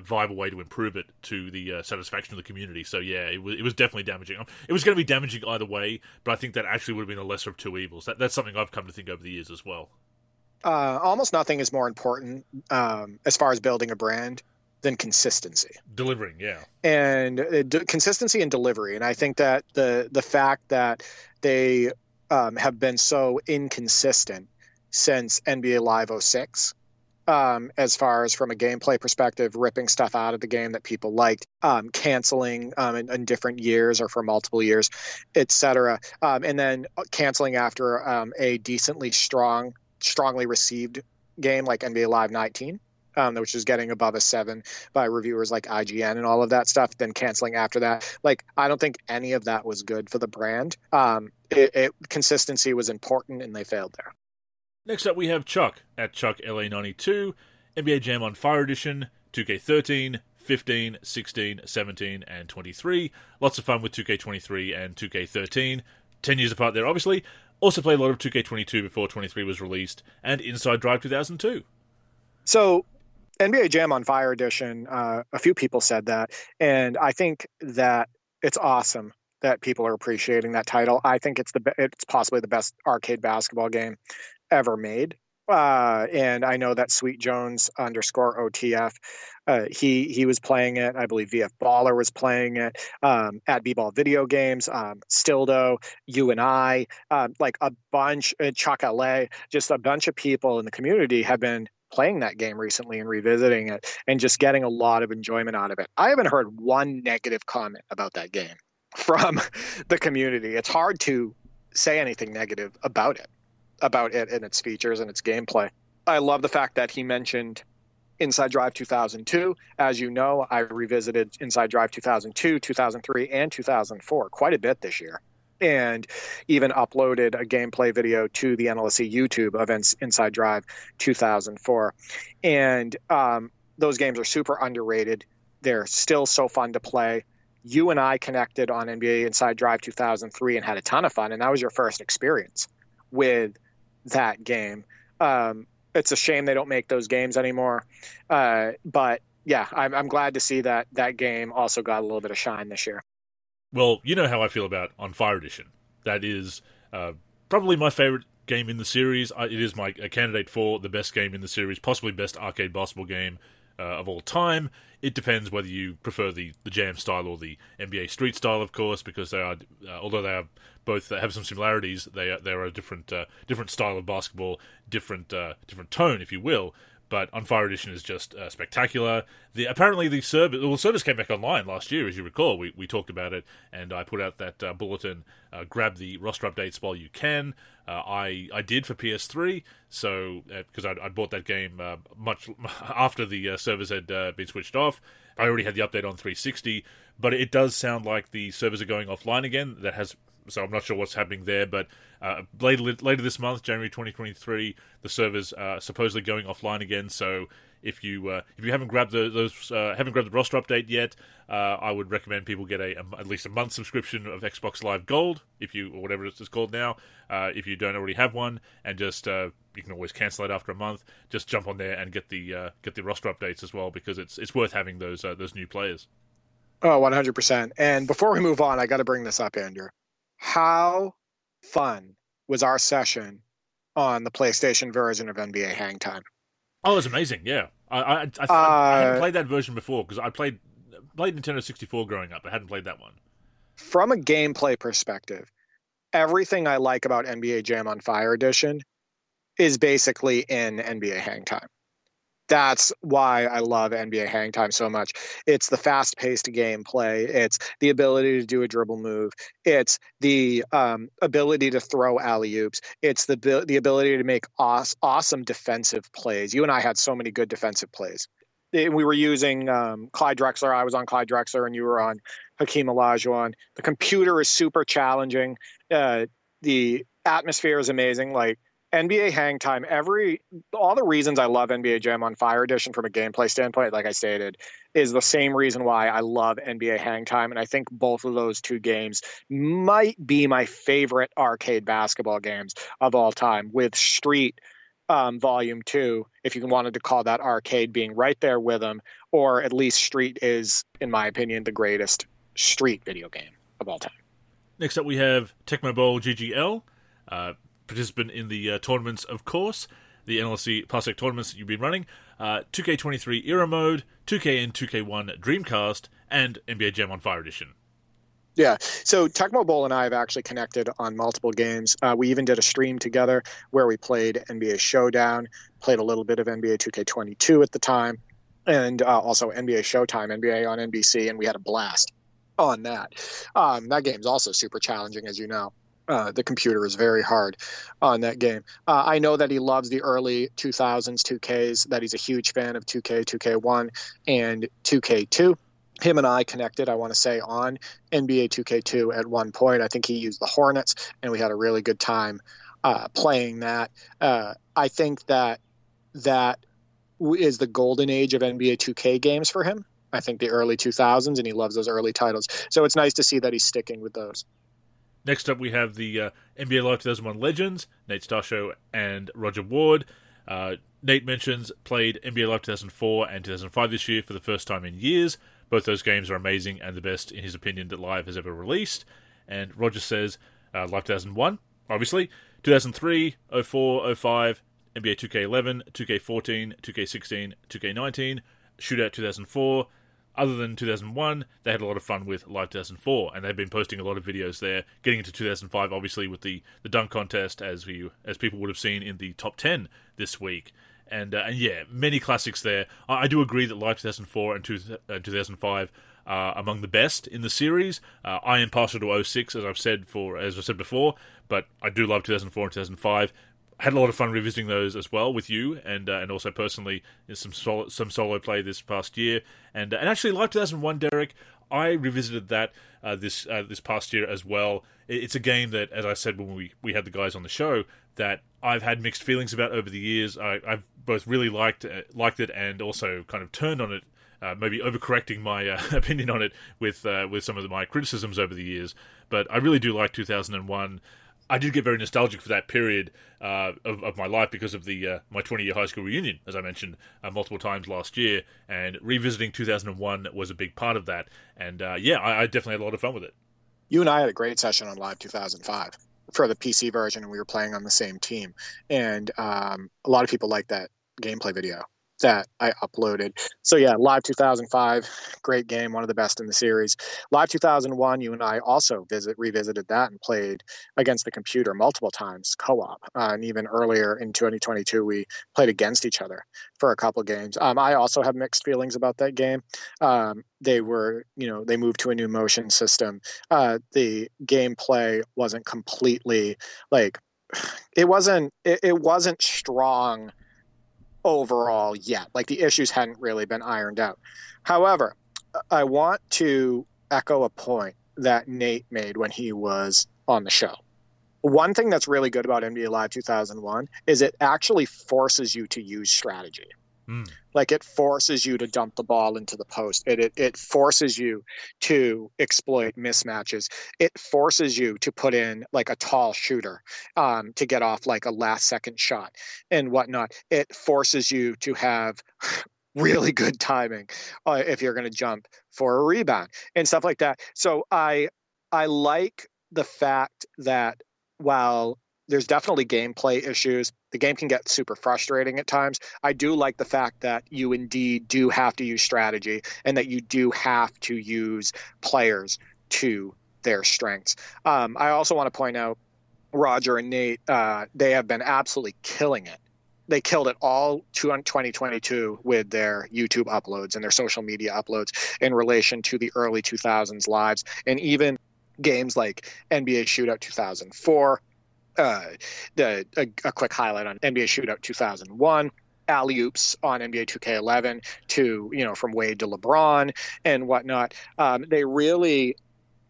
viable way to improve it to the satisfaction of the community. So yeah, it was definitely damaging. It was going to be damaging either way, but I think that actually would have been a lesser of two evils. That's something I've come to think over the years as well. Almost nothing is more important as far as building a brand than consistency. Delivering, yeah. And consistency and delivery. And I think that the fact that they have been so inconsistent since NBA Live 06, as far as from a gameplay perspective, ripping stuff out of the game that people liked, canceling in different years or for multiple years, etc., and then canceling after a decently strongly received game like NBA Live 19. Which is getting above a 7 by reviewers like IGN and all of that stuff, then canceling after that. Like, I don't think any of that was good for the brand. Consistency was important, and they failed there. Next up, we have Chuck at ChuckLA92, NBA Jam on Fire Edition, 2K13, 15, 16, 17, and 23. Lots of fun with 2K23 and 2K13. 10 years apart there, obviously. Also played a lot of 2K22 before 23 was released, and Inside Drive 2002. So, NBA Jam on Fire Edition, a few people said that, and I think that it's awesome that people are appreciating that title. I think it's possibly the best arcade basketball game ever made. And I know that Sweet Jones _OTF, he was playing it. I believe VF Baller was playing it, at B-Ball Video Games, Stildo, you and I, like a bunch, Chuck LA, just a bunch of people in the community have been playing that game recently and revisiting it and just getting a lot of enjoyment out of it. I haven't heard one negative comment about that game from the community. It's hard to say anything negative about it and its features and its gameplay. I love the fact that he mentioned Inside Drive 2002. As you know, I revisited Inside Drive 2002, 2003, and 2004 quite a bit this year, and even uploaded a gameplay video to the NLSC YouTube of Inside Drive 2004. And those games are super underrated. They're still so fun to play. You and I connected on NBA Inside Drive 2003 and had a ton of fun, and that was your first experience with that game. It's a shame they don't make those games anymore. But, yeah, I'm glad to see that that game also got a little bit of shine this year. Well, you know how I feel about On Fire Edition. That is probably my favorite game in the series. It is a candidate for the best game in the series, possibly best arcade basketball game of all time. It depends whether you prefer the Jam style or the NBA Street style, of course, because they are, although they are both have some similarities, they are a different style of basketball, different tone, if you will. But On Fire Edition is just spectacular. Apparently the service came back online last year, as you recall. We talked about it, and I put out that bulletin, grab the roster updates while you can. I did for PS3, so because I bought that game much after the servers had been switched off. I already had the update on 360, but it does sound like the servers are going offline again. That has so I'm not sure what's happening there, but later this month, January 2023, the servers are supposedly going offline again. So if you haven't grabbed the roster update yet, I would recommend people get at least a month subscription of Xbox Live Gold, or whatever it's called now, if you don't already have one, and just you can always cancel it after a month. Just jump on there and get the roster updates as well, because it's worth having those new players. Oh, 100%. And before we move on, I got to bring this up, Andrew. How fun was our session on the PlayStation version of NBA Hangtime? Oh, it was amazing, yeah. I hadn't played that version before, because I played Nintendo 64 growing up. I hadn't played that one. From a gameplay perspective, everything I like about NBA Jam on Fire Edition is basically in NBA Hangtime. That's why I love NBA Hangtime so much. It's the fast-paced gameplay. It's the ability to do a dribble move. It's the ability to throw alley-oops. It's the ability to make awesome defensive plays. You and I had so many good defensive plays. We were using Clyde Drexler. I was on Clyde Drexler, and you were on Hakeem Olajuwon. The computer is super challenging. The atmosphere is amazing. Like, NBA Hangtime, all the reasons I love NBA Jam on Fire Edition from a gameplay standpoint, like I stated, is the same reason why I love NBA Hangtime, and I think both of those two games might be my favorite arcade basketball games of all time, with Street Volume 2, if you wanted to call that arcade, being right there with them, or at least Street is, in my opinion, the greatest Street video game of all time. Next up we have Tecmo Bowl GGL, participant in the tournaments, of course, the NLC Parsec tournaments that you've been running, 2K23 Era Mode, 2K and 2K1 Dreamcast, and NBA Jam on Fire Edition. Yeah, so Tecmo Bowl and I have actually connected on multiple games. We even did a stream together where we played NBA Showdown, played a little bit of NBA 2K22 at the time, and also NBA Showtime, NBA on NBC, and we had a blast on that. That game's also super challenging, as you know. The computer is very hard on that game. I know that he loves the early 2000s 2Ks, that he's a huge fan of 2K, 2K1, and 2K2. Him and I connected, I want to say, on NBA 2K2 at one point. I think he used the Hornets, and we had a really good time playing that. I think that is the golden age of NBA 2K games for him. I think the early 2000s, and he loves those early titles. So it's nice to see that he's sticking with those. Next up, we have the NBA Live 2001 Legends, Nate Starshow and Roger Ward. Nate mentions played NBA Live 2004 and 2005 this year for the first time in years. Both those games are amazing and the best, in his opinion, that Live has ever released. And Roger says Live 2001, obviously, 2003, 04, 05, NBA 2K11, 2K14, 2K16, 2K19, Shootout 2004. Other than 2001, they had a lot of fun with Live 2004, and they've been posting a lot of videos there, getting into 2005, obviously, with the dunk contest, as people would have seen in the top 10 this week. And yeah, many classics there. I do agree that Live 2004 and 2005 are among the best in the series. I am partial to 06, as I've said before, but I do love 2004 and 2005. Had a lot of fun revisiting those as well with you, and also personally some solo play this past year, and actually Live 2001, Derek, I revisited that this past year as well. It's a game that, as I said when we had the guys on the show, that I've had mixed feelings about over the years. I've both really liked it and also kind of turned on it, maybe overcorrecting my opinion on it with some of my criticisms over the years. But I really do like 2001. I did get very nostalgic for that period of my life because of the my 20-year high school reunion, as I mentioned multiple times last year, and revisiting 2001 was a big part of that. And I definitely had a lot of fun with it. You and I had a great session on Live 2005 for the PC version, and we were playing on the same team. And a lot of people liked that gameplay video that I uploaded. So yeah, Live 2005, great game, one of the best in the series. Live 2001, you and I also revisited that and played against the computer multiple times, co-op. And even earlier in 2022, we played against each other for a couple games. I also have mixed feelings about that game. They moved to a new motion system. The gameplay wasn't completely, like, it wasn't strong overall yet. Like, the issues hadn't really been ironed out. However, I want to echo a point that Nate made when he was on the show. One thing that's really good about NBA Live 2001 is it actually forces you to use strategy. Like, it forces you to dump the ball into the post. It forces you to exploit mismatches. It forces you to put in like a tall shooter to get off like a last second shot and whatnot. It forces you to have really good timing if you're going to jump for a rebound and stuff like that. So I like the fact that while there's definitely gameplay issues, the game can get super frustrating at times, I do like the fact that you indeed do have to use strategy and that you do have to use players to their strengths. I also want to point out Roger and Nate, they have been absolutely killing it. They killed it all 2022 with their YouTube uploads and their social media uploads in relation to the early 2000s lives, and even games like NBA Shootout 2004, a quick highlight on NBA Shootout 2001, alley oops on NBA 2K11 to, you know, from Wade to LeBron and whatnot. They really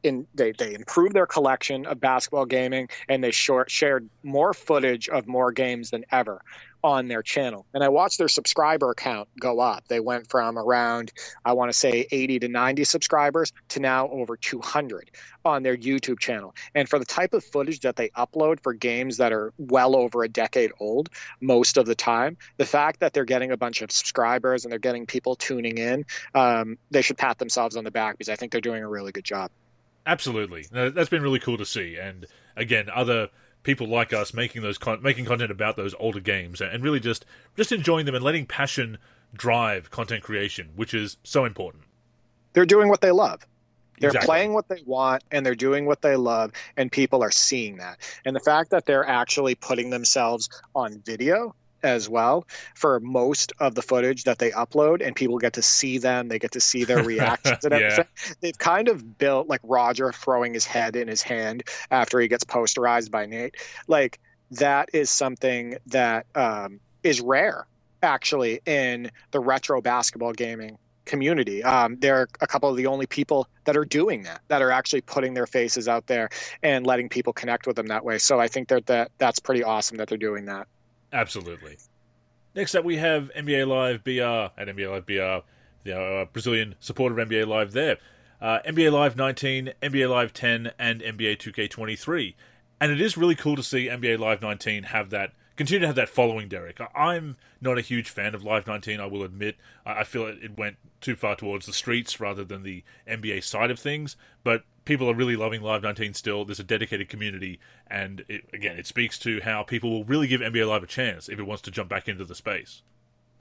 they improved their collection of basketball gaming, and they shared more footage of more games than ever on their channel. And I watched their subscriber count go up. They went from around, I want to say, 80 to 90 subscribers to now over 200 on their YouTube channel. And for the type of footage that they upload for games that are well over a decade old most of the time, the fact that they're getting a bunch of subscribers and they're getting people tuning in, they should pat themselves on the back, because I think they're doing a really good job. Absolutely. That's been really cool to see. And again, other people like us making those making content about those older games and really just enjoying them and letting passion drive content creation, which is so important. They're doing what they love. They're exactly. Playing what they want, and they're doing what they love, and people are seeing that. And the fact that they're actually putting themselves on video as well for most of the footage that they upload, and people get to see them, they get to see their reactions and everything. Yeah. They've kind of built, like Roger throwing his head in his hand after he gets posterized by Nate. Like, that is something that is rare, actually, in the retro basketball gaming community. They're a couple of the only people that are doing that, that are actually putting their faces out there and letting people connect with them that way. So I think that's pretty awesome that they're doing that. Absolutely. Next up, we have NBA Live BR at NBA Live BR, the Brazilian support of NBA Live there. NBA Live 19, NBA Live 10, and NBA 2K23. And it is really cool to see NBA Live 19 have that, continue to have that following, Derek. I'm not a huge fan of Live 19, I will admit. I feel it went too far towards the streets rather than the NBA side of things, but people are really loving Live 19 still. There's a dedicated community, and it speaks to how people will really give NBA Live a chance if it wants to jump back into the space.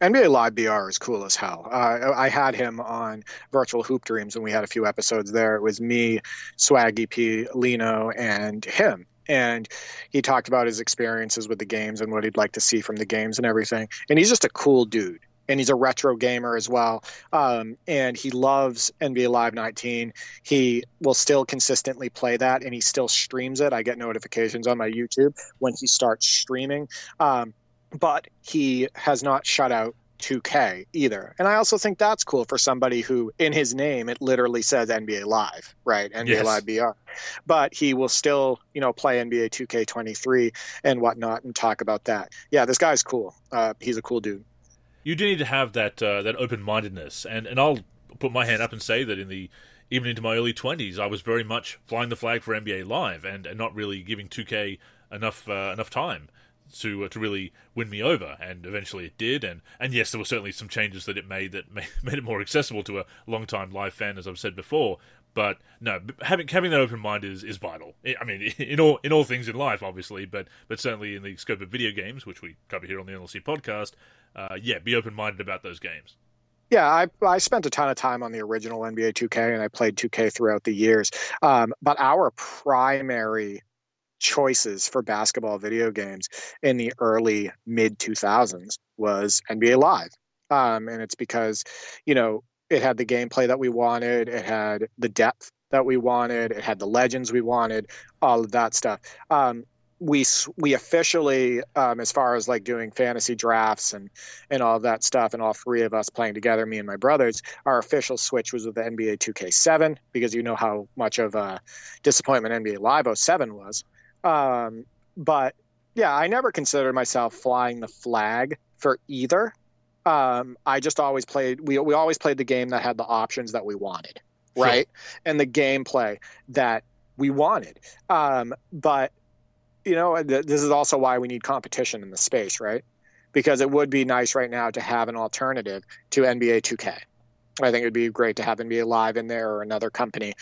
NBA Live BR is cool as hell. I had him on Virtual Hoop Dreams when we had a few episodes there. It was me, Swaggy P, Lino, and him. And he talked about his experiences with the games and what he'd like to see from the games and everything. And he's just a cool dude. And he's a retro gamer as well. And he loves NBA Live 19. He will still consistently play that, and he still streams it. I get notifications on my YouTube when he starts streaming. But he has not shut out 2K either. And I also think that's cool for somebody who, in his name, it literally says NBA Live, right? NBA yes. Live BR. But he will still, play NBA 2K23 and whatnot and talk about that. Yeah, this guy's cool. He's a cool dude. You do need to have that that open-mindedness, and I'll put my hand up and say that even into my early 20s, I was very much flying the flag for NBA Live and not really giving 2K enough time to really win me over, and eventually it did, and yes, there were certainly some changes that it made that made it more accessible to a long-time Live fan, as I've said before. But no, having that open mind is vital. I mean, in all things in life, obviously, but certainly in the scope of video games, which we cover here on the NLC podcast. Be open-minded about those games. Yeah, I spent a ton of time on the original NBA 2K, and I played 2K throughout the years. But our primary choices for basketball video games in the early mid-2000s was NBA Live. And it's because, it had the gameplay that we wanted, it had the depth that we wanted, it had the legends we wanted, all of that stuff. we officially, as far as like doing fantasy drafts and all that stuff, and all three of us playing together, me and my brothers, our official switch was with the NBA 2K7, because you know how much of a disappointment NBA Live 07 was. But yeah, I never considered myself flying the flag for either. I just always played, we always played the game that had the options that we wanted, right? Sure. And the gameplay that we wanted. But, you know, this is also why we need competition in the space, right? Because it would be nice right now to have an alternative to NBA 2K. I think it would be great to have NBA Live in there, or another company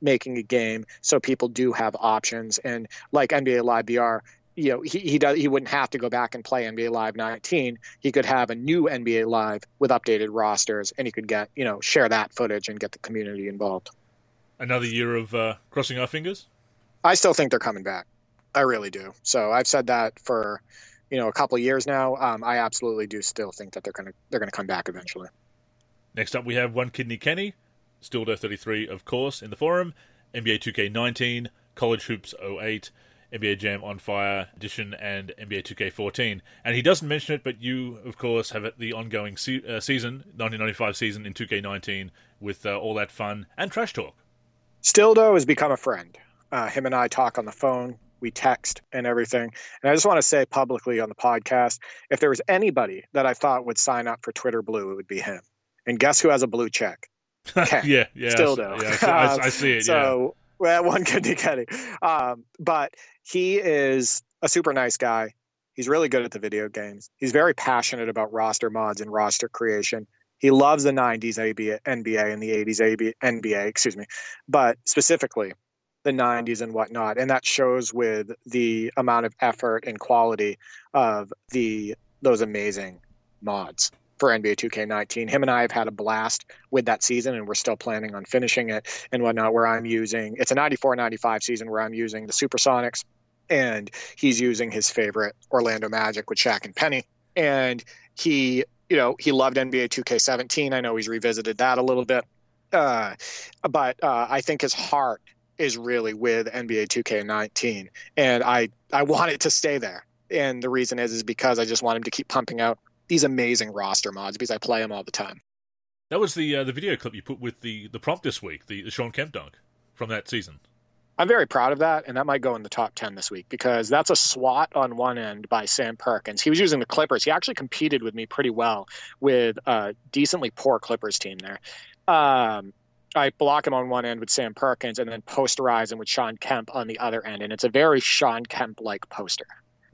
making a game so people do have options. And like NBA Live BR, you know, he wouldn't have to go back and play NBA Live 19. He could have a new NBA Live with updated rosters, and he could get, you know, share that footage and get the community involved. Another year of crossing our fingers? I still think they're coming back. I really do. So I've said that for, you know, a couple of years now. I absolutely do still think that they're gonna come back eventually. Next up, we have One Kidney Kenny, Stildo33, of course, in the forum, NBA 2K19, College Hoops 08, NBA Jam on Fire Edition, and NBA 2K14. And he doesn't mention it, but you, of course, have the ongoing season, 1995 season in 2K19, with all that fun and trash talk. Stildo has become a friend. Him and I talk on the phone, we text and everything. And I just want to say publicly on the podcast, if there was anybody that I thought would sign up for Twitter Blue, it would be him. And guess who has a blue check? Stildo. I see it. So, well, One Kidney Kenny. But he is a super nice guy. He's really good at the video games. He's very passionate about roster mods and roster creation. He loves the 90s NBA and the 80s NBA, but specifically the 90s and whatnot. And that shows with the amount of effort and quality of those amazing mods for NBA 2K19. Him and I have had a blast with that season, and we're still planning on finishing it and whatnot, where I'm using, it's a 94-95 season where I'm using the Supersonics, and he's using his favorite Orlando Magic with Shaq and Penny. And he loved NBA 2K17. I know he's revisited that a little bit. But I think his heart is really with NBA 2K19. And I want it to stay there. And the reason is because I just want him to keep pumping out these amazing roster mods, because I play them all the time. That was the video clip you put with the prompt this week, the Sean Kemp dunk from that season. I'm very proud of that, and that might go in the top 10 this week, because that's a swat on one end by Sam Perkins. He was using the Clippers. He actually competed with me pretty well with a decently poor Clippers team there. I block him on one end with Sam Perkins, and then posterize him with Sean Kemp on the other end, and it's a very Sean Kemp-like poster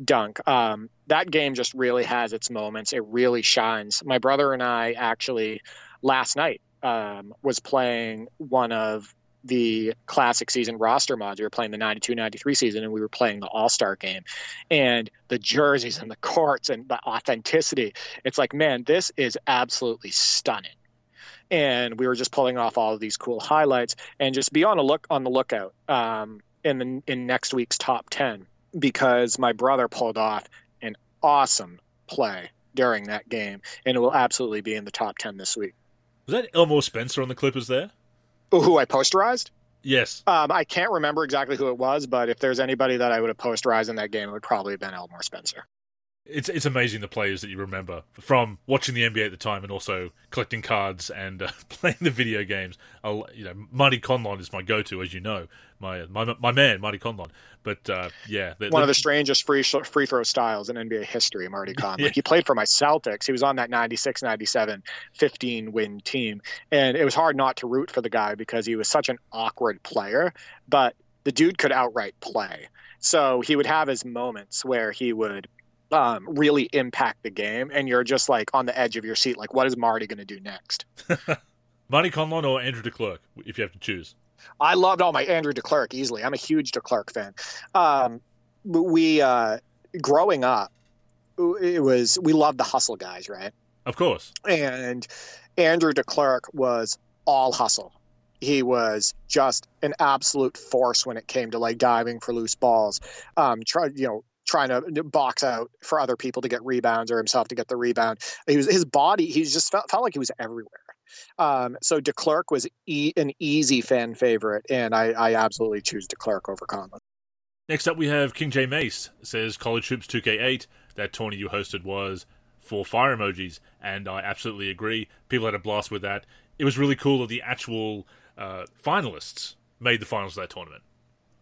dunk. That game just really has its moments. It really shines. My brother and I actually last night was playing one of the classic season roster mods. We were playing the 92-93 season, and we were playing the All-Star game, and the jerseys and the courts and the authenticity. It's like, man, this is absolutely stunning. And we were just pulling off all of these cool highlights, and just be on the lookout in next week's top 10, because my brother pulled off an awesome play during that game, and it will absolutely be in the top 10 this week. Was that Elmore Spencer on the Clippers there? Who I posterized? Yes. I can't remember exactly who it was, but if there's anybody that I would have posterized in that game, it would probably have been Elmore Spencer. It's amazing the players that you remember from watching the NBA at the time, and also collecting cards and playing the video games. Marty Conlon is my go-to, as you know, my man, Marty Conlon. But yeah, one of the strangest free throw styles in NBA history, Marty Conlon. Yeah. He played for my Celtics. He was on that 96-97 15-win team, and it was hard not to root for the guy because he was such an awkward player. But the dude could outright play, so he would have his moments where he would really impact the game, and you're just like on the edge of your seat, like, what is Marty going to do next? Marty Conlon or Andrew DeClercq, if you have to choose? I loved all my Andrew DeClercq easily. I'm a huge DeClercq fan. We growing up, we loved the hustle guys, right? Of course. And Andrew DeClercq was all hustle. He was just an absolute force when it came to like diving for loose balls, trying to box out for other people to get rebounds, or himself to get the rebound. He just felt like he was everywhere. So DeClercq was an easy fan favorite, and I absolutely choose DeClercq over Conlon. Next up, we have King J Mace. It says, College Hoops 2K8, that tourney you hosted was for fire emojis. And I absolutely agree. People had a blast with that. It was really cool that the actual finalists made the finals of that tournament.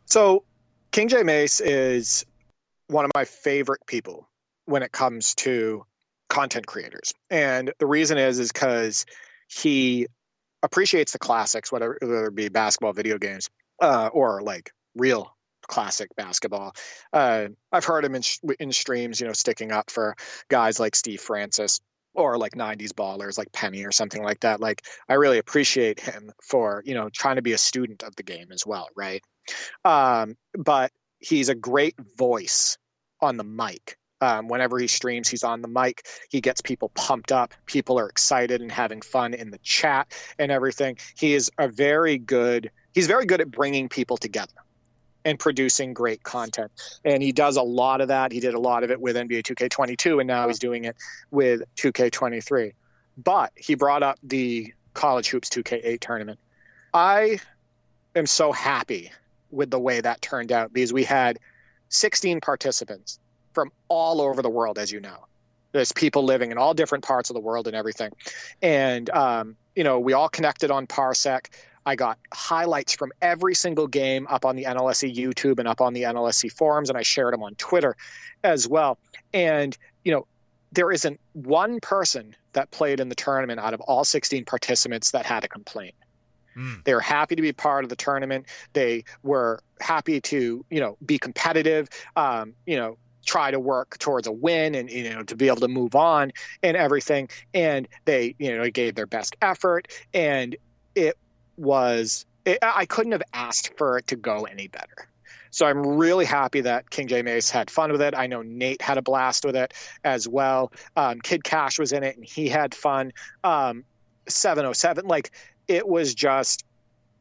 So, King J Mace is one of my favorite people when it comes to content creators. And the reason is because he appreciates the classics, whether it be basketball, video games, or like real classic basketball. I've heard him in streams, sticking up for guys like Steve Francis or like 90s ballers like Penny or something like that. Like, I really appreciate him for, trying to be a student of the game as well, right? But he's a great voice on the mic. Whenever he streams, he's on the mic. He gets people pumped up. People are excited and having fun in the chat and everything. He's very good at bringing people together and producing great content. And he does a lot of that. He did a lot of it with NBA 2K22, and now he's doing it with 2K23. But he brought up the College Hoops 2K8 tournament. I am so happy with the way that turned out because we had 16 participants from all over the world, as you know. There's people living in all different parts of the world and everything. And, we all connected on Parsec. I got highlights from every single game up on the NLSE YouTube and up on the NLSE forums, and I shared them on Twitter as well. And, there isn't one person that played in the tournament out of all 16 participants that had a complaint. They were happy to be part of the tournament. They were happy to, be competitive, try to work towards a win and, to be able to move on and everything. And they, gave their best effort. And I couldn't have asked for it to go any better. So I'm really happy that King J Mace had fun with it. I know Nate had a blast with it as well. Kid Cash was in it and he had fun. 707, it was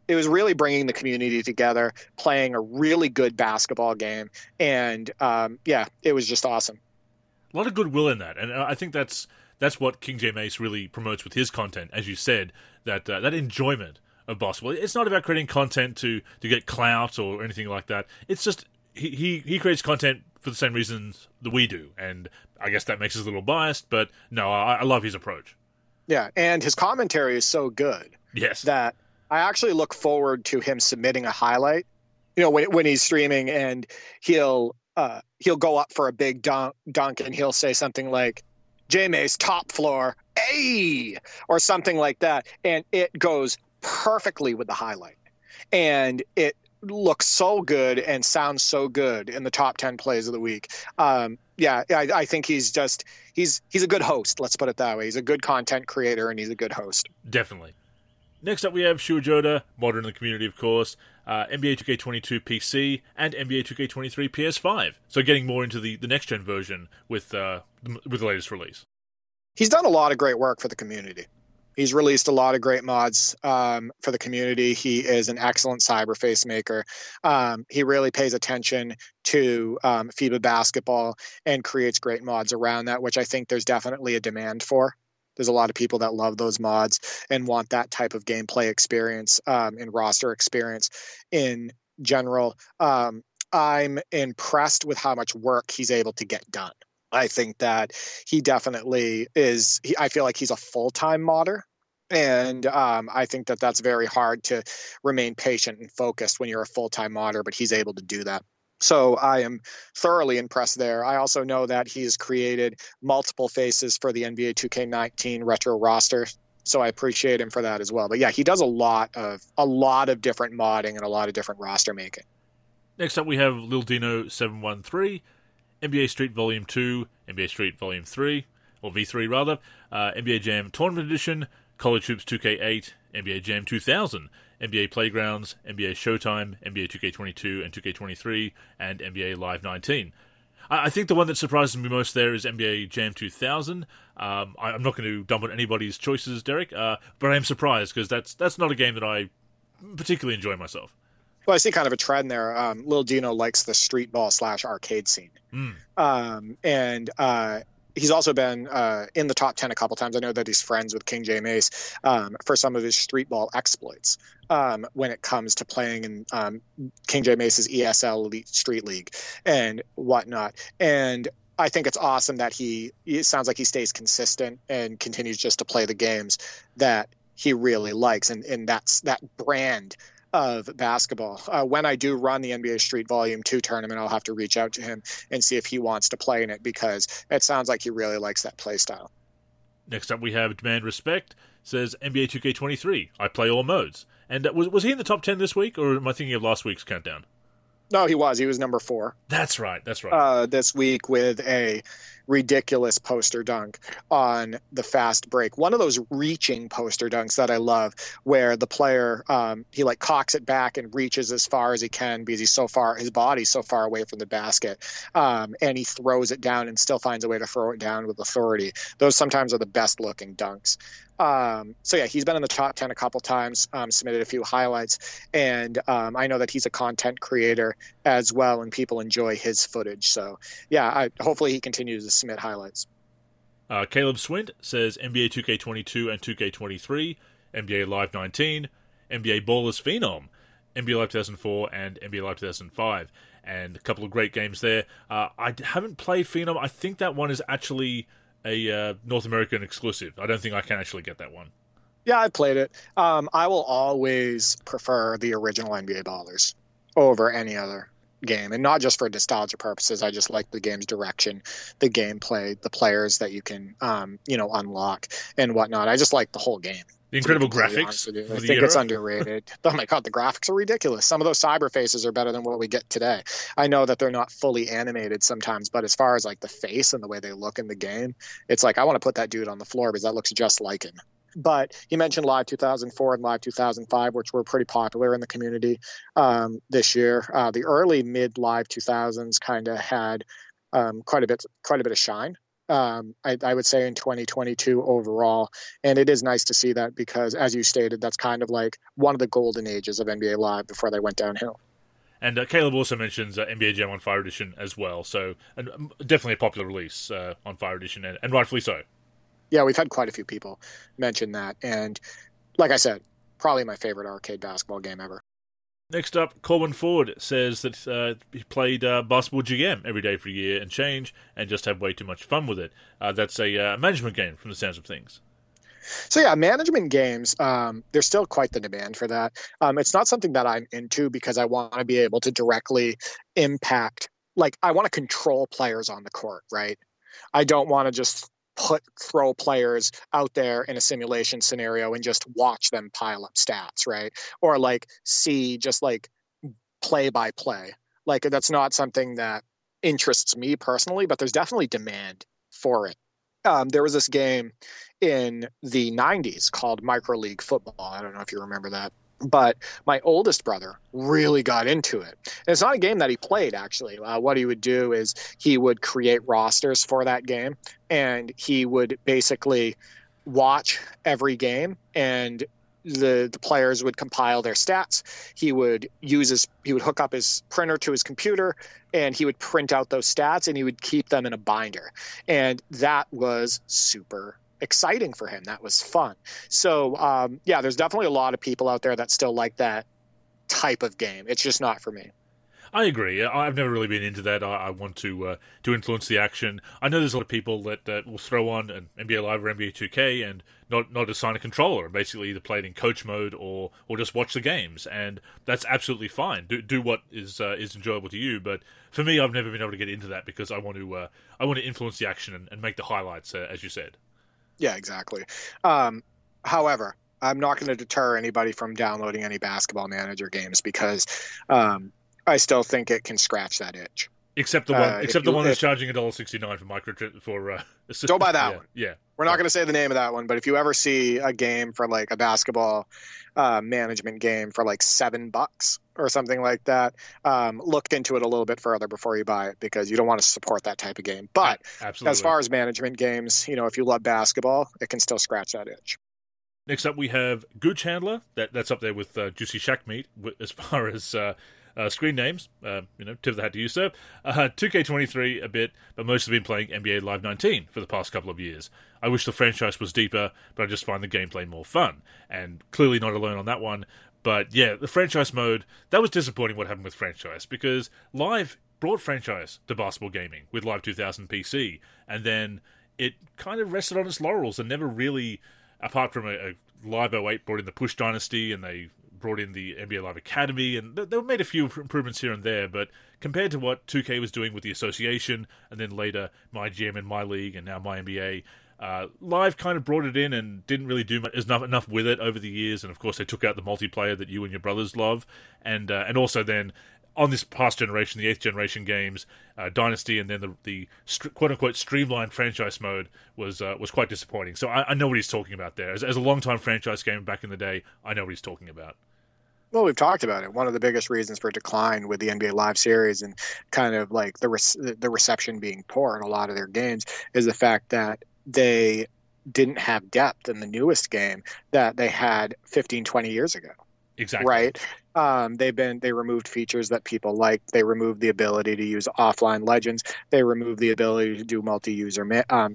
really bringing the community together, playing a really good basketball game. And, it was just awesome. A lot of goodwill in that. And I think that's what King J Mace really promotes with his content, as you said, that enjoyment of basketball. It's not about creating content to get clout or anything like that. It's just he creates content for the same reasons that we do. And I guess that makes us a little biased, but no, I love his approach. Yeah, and his commentary is so good. Yes. That I actually look forward to him submitting a highlight, when he's streaming and he'll go up for a big dunk and he'll say something like, J Mace top floor, ay, or something like that. And it goes perfectly with the highlight. And it looks so good and sounds so good in the top 10 plays of the week. I think he's a good host. Let's put it that way. He's a good content creator and he's a good host. Definitely. Next up, we have Shu Joda, modder in the community, of course, NBA 2K22 PC, and NBA 2K23 PS5. So getting more into the next-gen version with the latest release. He's done a lot of great work for the community. He's released a lot of great mods for the community. He is an excellent cyberface maker. He really pays attention to FIBA basketball and creates great mods around that, which I think there's definitely a demand for. There's a lot of people that love those mods and want that type of gameplay experience and roster experience in general. I'm impressed with how much work he's able to get done. I think that he definitely is. I feel like he's a full-time modder. And I think that that's very hard to remain patient and focused when you're a full-time modder, but he's able to do that. So I am thoroughly impressed there. I also know that he has created multiple faces for the NBA 2K19 retro roster, so I appreciate him for that as well. But yeah, he does a lot of different modding and a lot of different roster making. Next up, we have Lil Dino 713, NBA Street Volume 2, NBA Street Volume 3, or V3 rather, NBA Jam Tournament Edition, College Hoops 2K8, NBA Jam 2000. NBA Playgrounds, NBA Showtime, NBA 2K22 and 2K23, and NBA Live 19. I think the one that surprises me most there is NBA Jam 2000. I'm not going to dump on anybody's choices, Derek, but I am surprised because that's not a game that I particularly enjoy myself. Well, I see kind of a trend there. Lil Dino likes the street ball / arcade scene. Mm. And he's also been in the top 10 a couple times. I know that he's friends with King J Mace for some of his street ball exploits when it comes to playing in King J Mace's ESL Elite Street League and whatnot. And I think it's awesome that it sounds like he stays consistent and continues just to play the games that he really likes. And that's that brand of basketball. When I do run the NBA Street Volume 2 tournament, I'll have to reach out to him and see if he wants to play in it, because it sounds like he really likes that play style. Next up, we have Demand Respect. Says NBA 2K23. I play all modes. And was he in the top 10 this week, or am I thinking of last week's countdown? No, he was. He was number 4. That's right. That's right. This week with a ridiculous poster dunk on the fast break. One of those reaching poster dunks that I love, where the player, he like cocks it back and reaches as far as he can because he's so far, his body's so far away from the basket. And he throws it down and still finds a way to throw it down with authority. Those sometimes are the best looking dunks. So yeah, he's been in the top 10 a couple times, submitted a few highlights, and I know that he's a content creator as well, and people enjoy his footage. So yeah, hopefully he continues to submit highlights. Caleb Swint says NBA 2K22 and 2K23, NBA Live 19, NBA Ballers Phenom, NBA Live 2004, and NBA Live 2005, and a couple of great games there. I haven't played Phenom. I think that one is actually a North American exclusive. I don't think I can actually get that one. Yeah, I played it. I will always prefer the original NBA Ballers over any other game, and not just for nostalgia purposes. I just like the game's direction, the gameplay, the players that you can, unlock and whatnot. I just like the whole game. The incredible graphics. I think it's underrated. Oh my God, the graphics are ridiculous. Some of those cyber faces are better than what we get today. I know that they're not fully animated sometimes, but as far as like the face and the way they look in the game, it's like, I want to put that dude on the floor because that looks just like him. But you mentioned Live 2004 and Live 2005, which were pretty popular in the community this year. The early mid Live 2000s kind of had quite a bit of shine. I would say in 2022 overall, and it is nice to see that because, as you stated, that's kind of like one of the golden ages of NBA Live before they went downhill. And Caleb also mentions NBA Jam on Fire Edition as well, so and definitely a popular release on Fire Edition, and rightfully so. Yeah, we've had quite a few people mention that, and like I said, probably my favorite arcade basketball game ever. Next up, Corwin Ford says that he played Basketball GM every day for a year and change and just have way too much fun with it. That's a management game from the sounds of things. So yeah, management games, there's still quite the demand for that. It's not something that I'm into because I want to be able to directly impact. Like, I want to control players on the court, right? I don't want to just throw players out there in a simulation scenario and just watch them pile up stats, right? Or like see just like play by play. Like, that's not something that interests me personally, but there's definitely demand for it. There was this game in the 90s called Micro League Football. I don't know if you remember that, but my oldest brother really got into it. And it's not a game that he played, actually. What he would do is he would create rosters for that game, and he would basically watch every game, and the players would compile their stats. He would hook up his printer to his computer, and he would print out those stats, and he would keep them in a binder. And that was super exciting for him. That was fun. So yeah, there's definitely a lot of people out there that still like that type of game. It's just not for me. I agree. I've never really been into that. I want to influence the action. I know there's a lot of people that will throw on an NBA Live or NBA 2K and not assign a controller and basically either play it in coach mode or just watch the games, and that's absolutely fine. Do what is enjoyable to you. But for me, I've never been able to get into that because I want to influence the action and make the highlights, as you said. Yeah, exactly. However, I'm not going to deter anybody from downloading any basketball manager games because I still think it can scratch that itch. Except the one, that's charging $1.69 for don't buy that one. Yeah, we're not going to say the name of that one, but if you ever see a game for like a basketball management game for like $7 or something like that, look into it a little bit further before you buy it because you don't want to support that type of game. But absolutely, as far as management games, if you love basketball, it can still scratch that itch. Next up, we have Gooch Handler. That's up there with Juicy Shack Meat as far as Screen names, tip of the hat to you, sir. 2K23 a bit, but mostly been playing NBA Live 19 for the past couple of years. I wish the franchise was deeper, but I just find the gameplay more fun. And clearly not alone on that one. But yeah, the franchise mode, that was disappointing what happened with franchise, because Live brought franchise to basketball gaming with Live 2000 PC, and then it kind of rested on its laurels and never really, apart from a Live 08 brought in the Push Dynasty, and they brought in the NBA Live Academy, and they made a few improvements here and there, but compared to what 2K was doing with the Association, and then later My Jam and My League, and now My NBA, Live kind of brought it in and didn't really do much, enough with it over the years, and of course they took out the multiplayer that you and your brothers love, and also then on this past generation, the 8th generation games, Dynasty, and then the quote-unquote streamlined franchise mode was quite disappointing. So I know what he's talking about there. As a long-time franchise game back in the day, I know what he's talking about. Well, we've talked about it. One of the biggest reasons for decline with the NBA Live series and kind of like the reception being poor in a lot of their games is the fact that they didn't have depth in the newest game that they had 15, 20 years ago. Exactly. Right. They removed features that people liked. They removed the ability to use offline legends. They removed the ability to do multi-user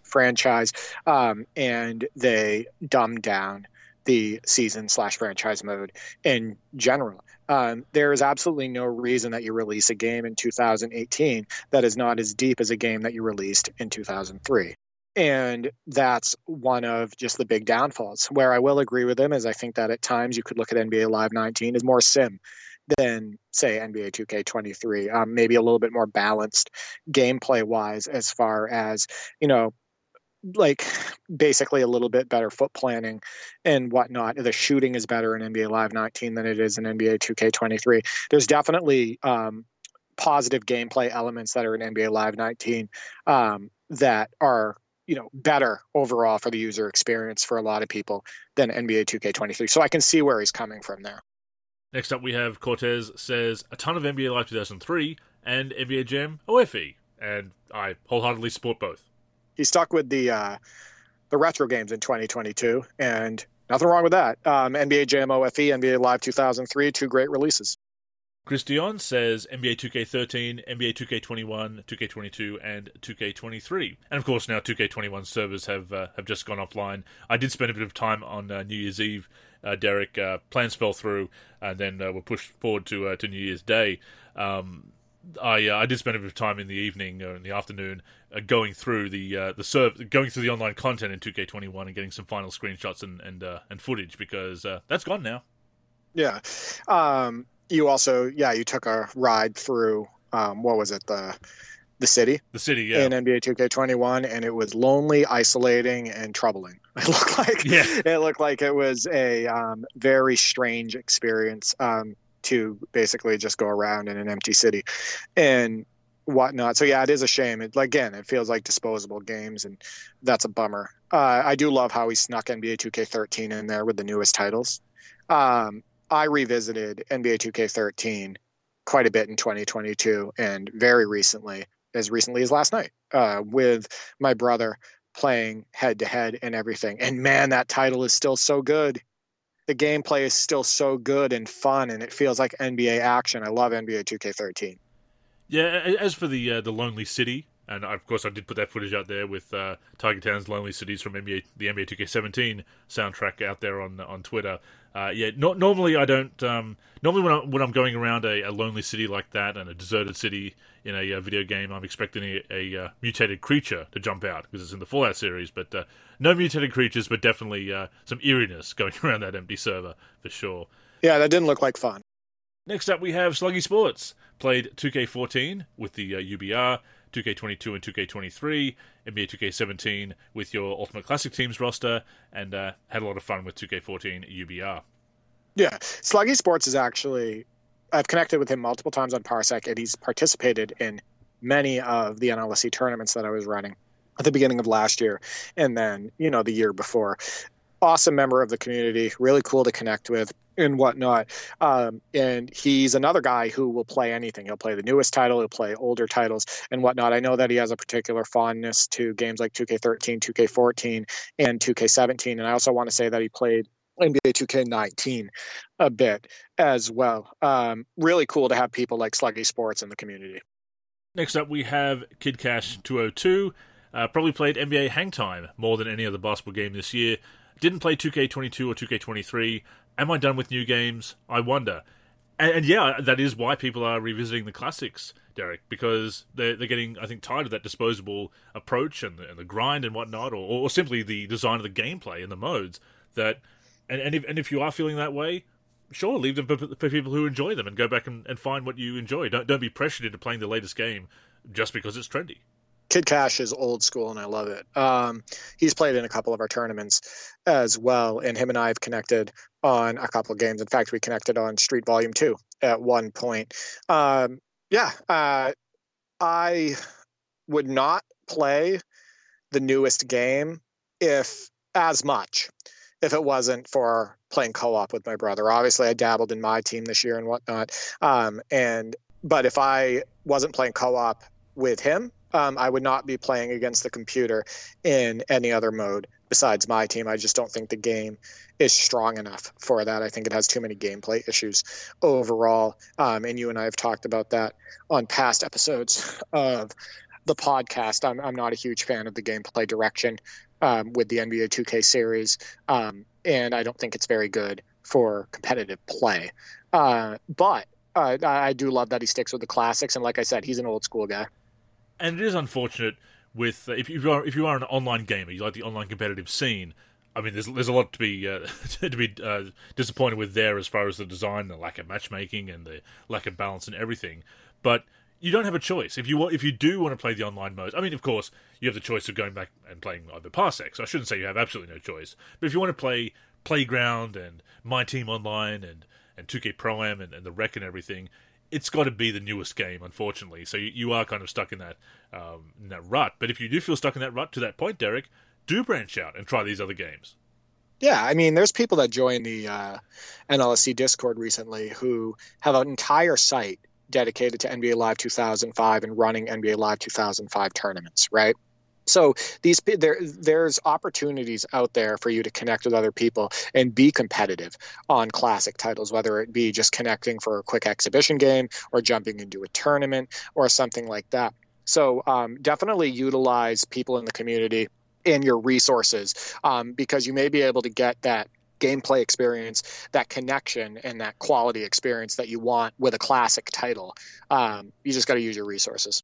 franchise, and they dumbed down the season/franchise mode in general. There is absolutely no reason that you release a game in 2018 that is not as deep as a game that you released in 2003. And that's one of just the big downfalls. Where I will agree with him is I think that at times you could look at NBA Live 19 as more sim than, say, NBA 2K23. Maybe a little bit more balanced gameplay-wise as far as, basically a little bit better foot planning and whatnot. The shooting is better in NBA Live 19 than it is in NBA 2K23. There's definitely positive gameplay elements that are in NBA Live 19 that are better overall for the user experience for a lot of people than NBA 2K23. So I can see where he's coming from there. Next up we have Cortez says, a ton of NBA Live 2003 and NBA Jam OFE. And I wholeheartedly support both. He stuck with the retro games in 2022, and nothing wrong with that. NBA Jam OFE, NBA Live 2003, two great releases. Christian says NBA 2K13, NBA 2K21, 2K22, and 2K23. And of course now 2K21 servers have just gone offline. I did spend a bit of time on New Year's Eve, Derek. Plans fell through and then were pushed forward to New Year's Day. I did spend a bit of time in the evening or in the afternoon going through the online content in 2K21 and getting some final screenshots and footage because that's gone now. Yeah. You also, you took a ride through, the city? The city, yeah. In NBA 2K21, and it was lonely, isolating, and troubling. It looked like, It looked like it was a very strange experience to basically just go around in an empty city and whatnot. So, it is a shame. It feels like disposable games, and that's a bummer. I do love how he snuck NBA 2K13 in there with the newest titles. I revisited NBA 2K13 quite a bit in 2022 and very recently as last night, with my brother playing head-to-head and everything. And man, that title is still so good. The gameplay is still so good and fun, and it feels like NBA action. I love NBA 2K13. Yeah, as for the Lonely City, and of course I did put that footage out there with Tiger Town's Lonely Cities from the NBA 2K17 soundtrack out there on Twitter. Normally I don't. Normally when I'm going around a lonely city like that and a deserted city in a video game, I'm expecting a mutated creature to jump out because it's in the Fallout series. But no mutated creatures, but definitely some eeriness going around that empty server for sure. Yeah, that didn't look like fun. Next up, we have Sluggy Sports played 2K14 with the UBR. 2K22 and 2K23, NBA 2K17 with your Ultimate Classic Teams roster, and had a lot of fun with 2K14 UBR. Yeah, Sluggy Sports is actually, I've connected with him multiple times on Parsec, and he's participated in many of the NLSE tournaments that I was running at the beginning of last year, and then, the year before. Awesome member of the community, really cool to connect with and whatnot. And he's another guy who will play anything. He'll play the newest title, he'll play older titles and whatnot. I know that he has a particular fondness to games like 2K13, 2K14, and 2K17. And I also want to say that he played NBA 2K19 a bit as well. Really cool to have people like Sluggy Sports in the community. Next up, we have Kid Cash 202. Probably played NBA Hangtime more than any other basketball game this year. Didn't play 2K22 or 2K23. Am I done with new games? I wonder. And yeah, that is why people are revisiting the classics, Derek, because they're getting, I think, tired of that disposable approach and the grind and whatnot, or simply the design of the gameplay and the modes. That and if you are feeling that way, sure, leave them for people who enjoy them and go back and find what you enjoy. Don't be pressured into playing the latest game just because it's trendy. Kid Cash is old school, and I love it. He's played in a couple of our tournaments as well, and him and I have connected on a couple of games. In fact, we connected on Street Volume 2 at one point. I would not play the newest game as much if it wasn't for playing co-op with my brother. Obviously, I dabbled in my team this year and whatnot, but if I wasn't playing co-op with him, I would not be playing against the computer in any other mode besides my team. I just don't think the game is strong enough for that. I think it has too many gameplay issues overall. And you and I have talked about that on past episodes of the podcast. I'm not a huge fan of the gameplay direction with the NBA 2K series, and I don't think it's very good for competitive play. But I do love that he sticks with the classics, and like I said, he's an old school guy. And it is unfortunate with if you are an online gamer, you like the online competitive scene. I mean, there's a lot to be disappointed with there as far as the design, the lack of matchmaking, and the lack of balance and everything. But you don't have a choice if you do want to play the online modes. I mean, of course, you have the choice of going back and playing either Parsec. So I shouldn't say you have absolutely no choice. But if you want to play Playground and My Team Online and 2K Pro-Am and the Rec and everything, it's got to be the newest game, unfortunately. So you are kind of stuck in that rut. But if you do feel stuck in that rut to that point, Derek, do branch out and try these other games. Yeah, I mean, there's people that joined the NLSC Discord recently who have an entire site dedicated to NBA Live 2005 and running NBA Live 2005 tournaments, right? So there's opportunities out there for you to connect with other people and be competitive on classic titles, whether it be just connecting for a quick exhibition game or jumping into a tournament or something like that. So definitely utilize people in the community and your resources because you may be able to get that gameplay experience, that connection, and that quality experience that you want with a classic title. You just got to use your resources.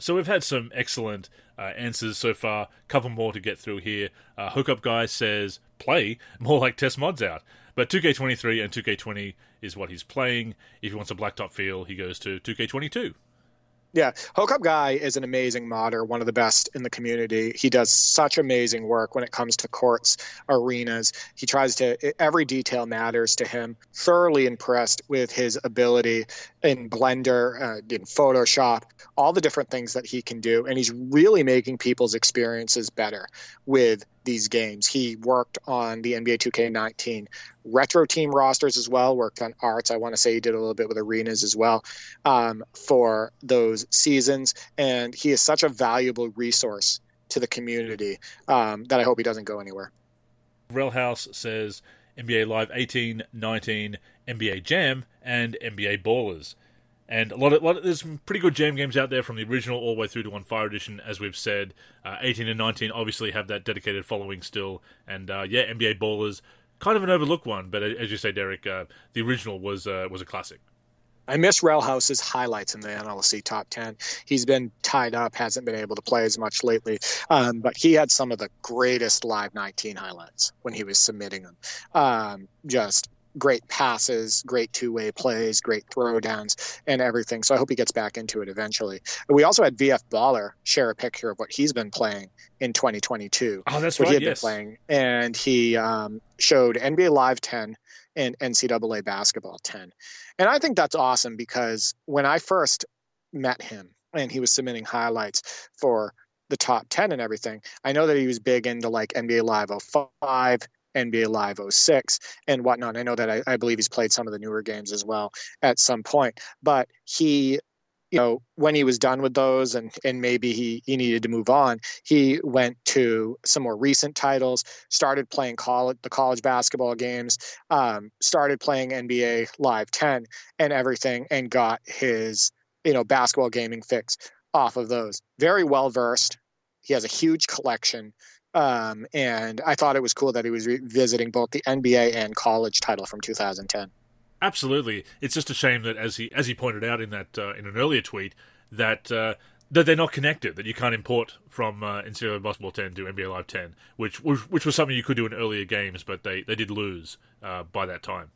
So we've had some excellent answers so far. Couple more to get through here. Hookup Guy says, play, more like test mods out. But 2K23 and 2K20 is what he's playing. If he wants a blacktop feel, he goes to 2K22. Yeah, Hookup Guy is an amazing modder, one of the best in the community. He does such amazing work when it comes to courts, arenas. He tries to, every detail matters to him. Thoroughly impressed with his ability in Blender, in Photoshop, all the different things that he can do. And he's really making people's experiences better with these games. He worked on the NBA 2K19 retro team rosters as well, worked on arts. I want to say he did a little bit with arenas as well for those seasons. And he is such a valuable resource to the community that I hope he doesn't go anywhere. Relhouse says NBA Live 18, 19, NBA Jam, and NBA Ballers. And a lot of there's some pretty good jam games out there from the original all the way through to On Fire Edition, as we've said. 18 and 19 obviously have that dedicated following still. And, NBA Ballers, kind of an overlooked one. But as you say, Derek, the original was a classic. I miss Relhouse's highlights in the NLSC Top 10. He's been tied up, hasn't been able to play as much lately. But he had some of the greatest Live 19 highlights when he was submitting them. Great passes, great two-way plays, great throwdowns, and everything. So I hope he gets back into it eventually. We also had VF Baller share a picture of what he's been playing in 2022. Oh, that's what right, he had yes. been playing. And he showed NBA Live 10 and NCAA Basketball 10. And I think that's awesome because when I first met him and he was submitting highlights for the top 10 and everything, I know that he was big into like NBA Live 05, NBA Live 06 and whatnot. I know that I believe he's played some of the newer games as well at some point, but he you know, when he was done with those and maybe he needed to move on, he went to some more recent titles, started playing college basketball games, started playing NBA Live 10 and everything, and got his, you know, basketball gaming fix off of those. Very well versed. He has a huge collection. And I thought it was cool that he was revisiting both the NBA and college title from 2010. Absolutely. It's just a shame that, as he pointed out in that in an earlier tweet, that they're not connected, that you can't import from NCAA Basketball 10 to NBA Live 10, which was something you could do in earlier games, but they did lose by that time.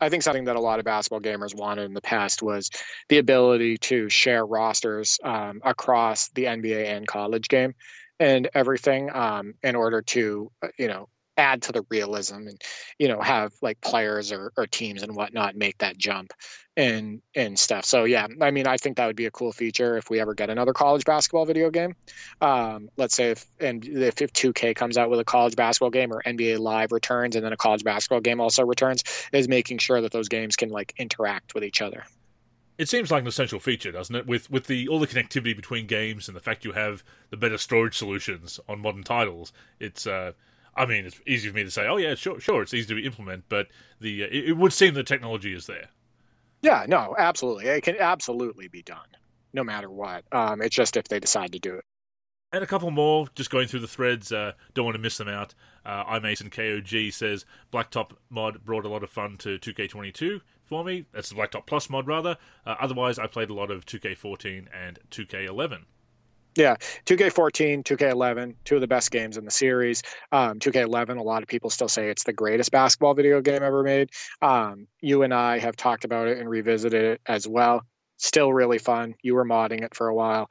I think something that a lot of basketball gamers wanted in the past was the ability to share rosters across the NBA and college game and everything in order to, you know, add to the realism and, you know, have like players or teams and whatnot make that jump and stuff. So, yeah, I mean, I think that would be a cool feature if we ever get another college basketball video game. Let's say if 2K comes out with a college basketball game, or NBA Live returns and then a college basketball game also returns, is making sure that those games can like interact with each other. It seems like an essential feature, doesn't it? With the all the connectivity between games and the fact you have the better storage solutions on modern titles, it's I mean, it's easy for me to say, oh, yeah, sure, it's easy to implement, but it would seem the technology is there. Yeah, no, absolutely. It can absolutely be done, no matter what. It's just if they decide to do it. And a couple more, just going through the threads, don't want to miss them out. iMason KOG says, Blacktop mod brought a lot of fun to 2K22 for me. That's the Blacktop Plus mod, rather. Otherwise, I played a lot of 2K14 and 2K11. Yeah, 2K14, 2K11, two of the best games in the series. 2K11, a lot of people still say it's the greatest basketball video game ever made. You and I have talked about it and revisited it as well. Still really fun. You were modding it for a while.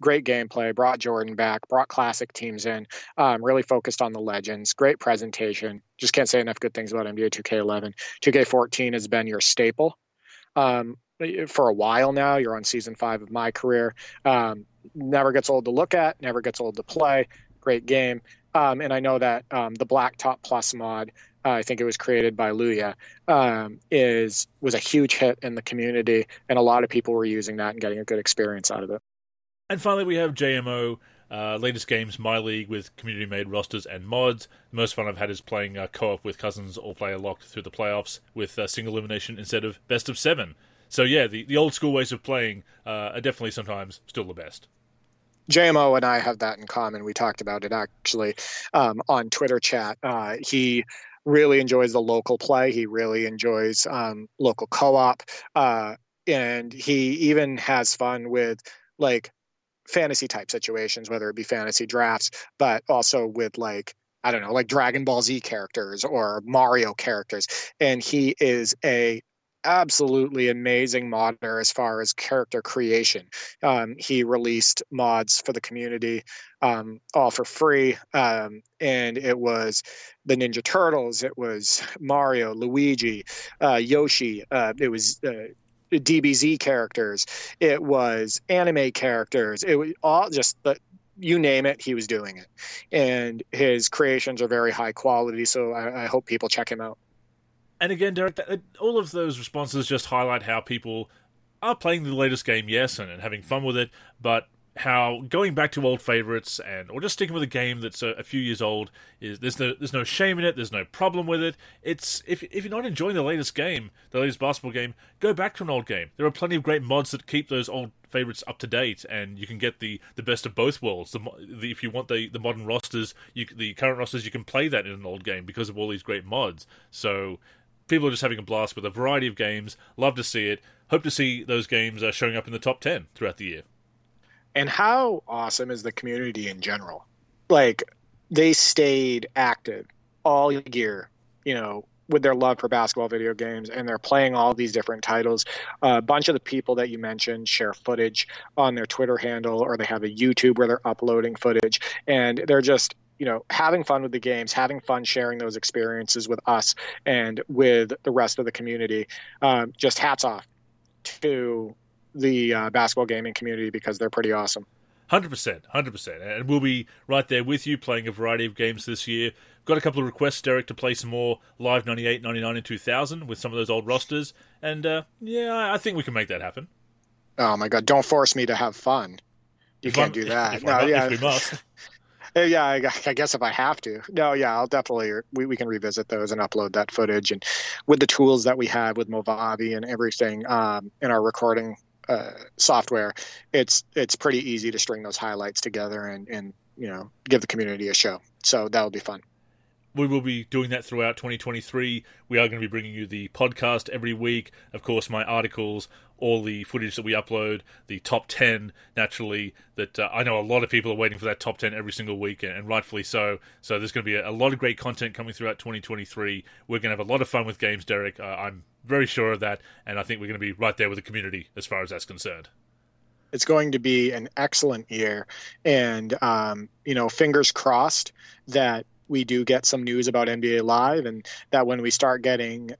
Great gameplay, brought Jordan back, brought classic teams in, really focused on the legends. Great presentation. Just can't say enough good things about NBA 2K11. 2K14 has been your staple. For a while now. You're on season 5 of my career. Never gets old to look at, never gets old to play. Great game. And I know that the Blacktop Plus mod, I think it was created by Luya, was a huge hit in the community, and a lot of people were using that and getting a good experience out of it. And finally, we have JMO, latest games, My League with community-made rosters and mods. The most fun I've had is playing co-op with cousins or player locked through the playoffs with single elimination instead of best of 7. So, yeah, the old school ways of playing are definitely sometimes still the best. JMO and I have that in common. We talked about it, actually, on Twitter chat. He really enjoys the local play. He really enjoys local co-op. And he even has fun with, like, fantasy-type situations, whether it be fantasy drafts, but also with, like, I don't know, like Dragon Ball Z characters or Mario characters. And he is a absolutely amazing modder as far as character creation. He released mods for the community all for free, and it was the Ninja Turtles, it was Mario, Luigi, Yoshi, it was DBZ characters, it was anime characters, it was all just the you name it, he was doing it. And his creations are very high quality, so I hope people check him out. And again, Derek, all of those responses just highlight how people are playing the latest game, yes, and having fun with it, but how going back to old favorites or just sticking with a game that's a few years old, there's no shame in it, there's no problem with it. It's if you're not enjoying the latest game, the latest basketball game, go back to an old game. There are plenty of great mods that keep those old favorites up to date, and you can get the best of both worlds. If you want the modern rosters, the current rosters, you can play that in an old game because of all these great mods. So people are just having a blast with a variety of games. Love to see it. Hope to see those games showing up in the top 10 throughout the year. And how awesome is the community in general? Like, they stayed active all year, you know, with their love for basketball video games, and they're playing all these different titles. A bunch of the people that you mentioned share footage on their Twitter handle, or they have a YouTube where they're uploading footage, and they're just, you know, having fun with the games, having fun sharing those experiences with us and with the rest of the community. Just hats off to the basketball gaming community, because they're pretty awesome. 100%. And we'll be right there with you playing a variety of games this year. Got a couple of requests, Derek, to play some more Live 98, 99, and 2000 with some of those old rosters. And, yeah, I think we can make that happen. Oh my God! Don't force me to have fun. You if can't I'm, do that. If no, I'm, yeah. If we must. Yeah, I guess if I have to. No, yeah, I'll definitely we can revisit those and upload that footage. And with the tools that we have with Movavi and everything in our recording software, it's pretty easy to string those highlights together and you know, give the community a show. So that'll be fun. We will be doing that throughout 2023. We are going to be bringing you the podcast every week. Of course, my articles, all the footage that we upload, the top 10, naturally, that I know a lot of people are waiting for that top 10 every single week, and rightfully so. So there's going to be a lot of great content coming throughout 2023. We're going to have a lot of fun with games, Derek. I'm very sure of that, and I think we're going to be right there with the community as far as that's concerned. It's going to be an excellent year, and, you know, fingers crossed that we do get some news about NBA Live, and that when we start getting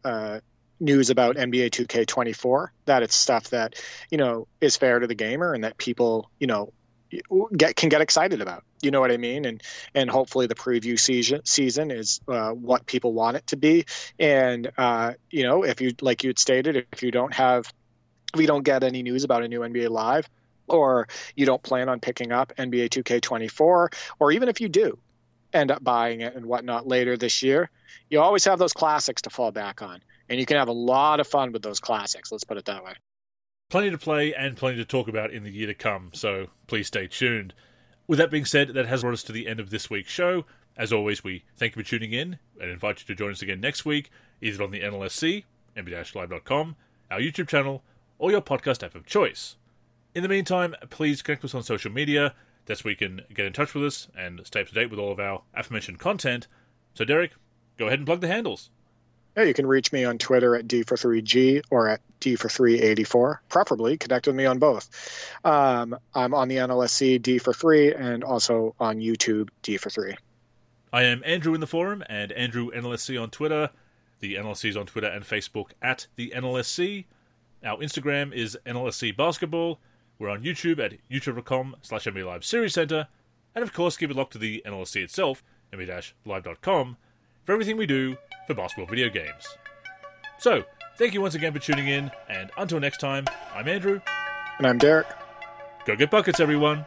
news about NBA 2K24, that it's stuff that, you know, is fair to the gamer and that people, you know, can get excited about. You know what I mean? And hopefully the preview season is what people want it to be. And, you know, if you, like you had stated, if we don't get any news about a new NBA Live, or you don't plan on picking up NBA 2K24, or even if you do end up buying it and whatnot later this year, you always have those classics to fall back on. And you can have a lot of fun with those classics, let's put it that way. Plenty to play and plenty to talk about in the year to come, so please stay tuned. With that being said, that has brought us to the end of this week's show. As always, we thank you for tuning in and invite you to join us again next week, either on the NLSC, mb-live.com, our YouTube channel, or your podcast app of choice. In the meantime, please connect with us on social media. That's where you can get in touch with us and stay up to date with all of our aforementioned content. So, Derek, go ahead and plug the handles. Yeah, you can reach me on Twitter at D43G or at D4384. Preferably connect with me on both. I'm on the NLSC D43 and also on YouTube D43. I am Andrew in the forum and Andrew NLSC on Twitter. The NLSC is on Twitter and Facebook at the NLSC. Our Instagram is NLSC Basketball. We're on YouTube at youtube.com/NBLive Series Center. And of course, keep it locked to the NLSC itself, NB-Live.com, for everything we do for basketball video games. So, thank you once again for tuning in, and until next time, I'm Andrew. And I'm Derek. Go get buckets, everyone.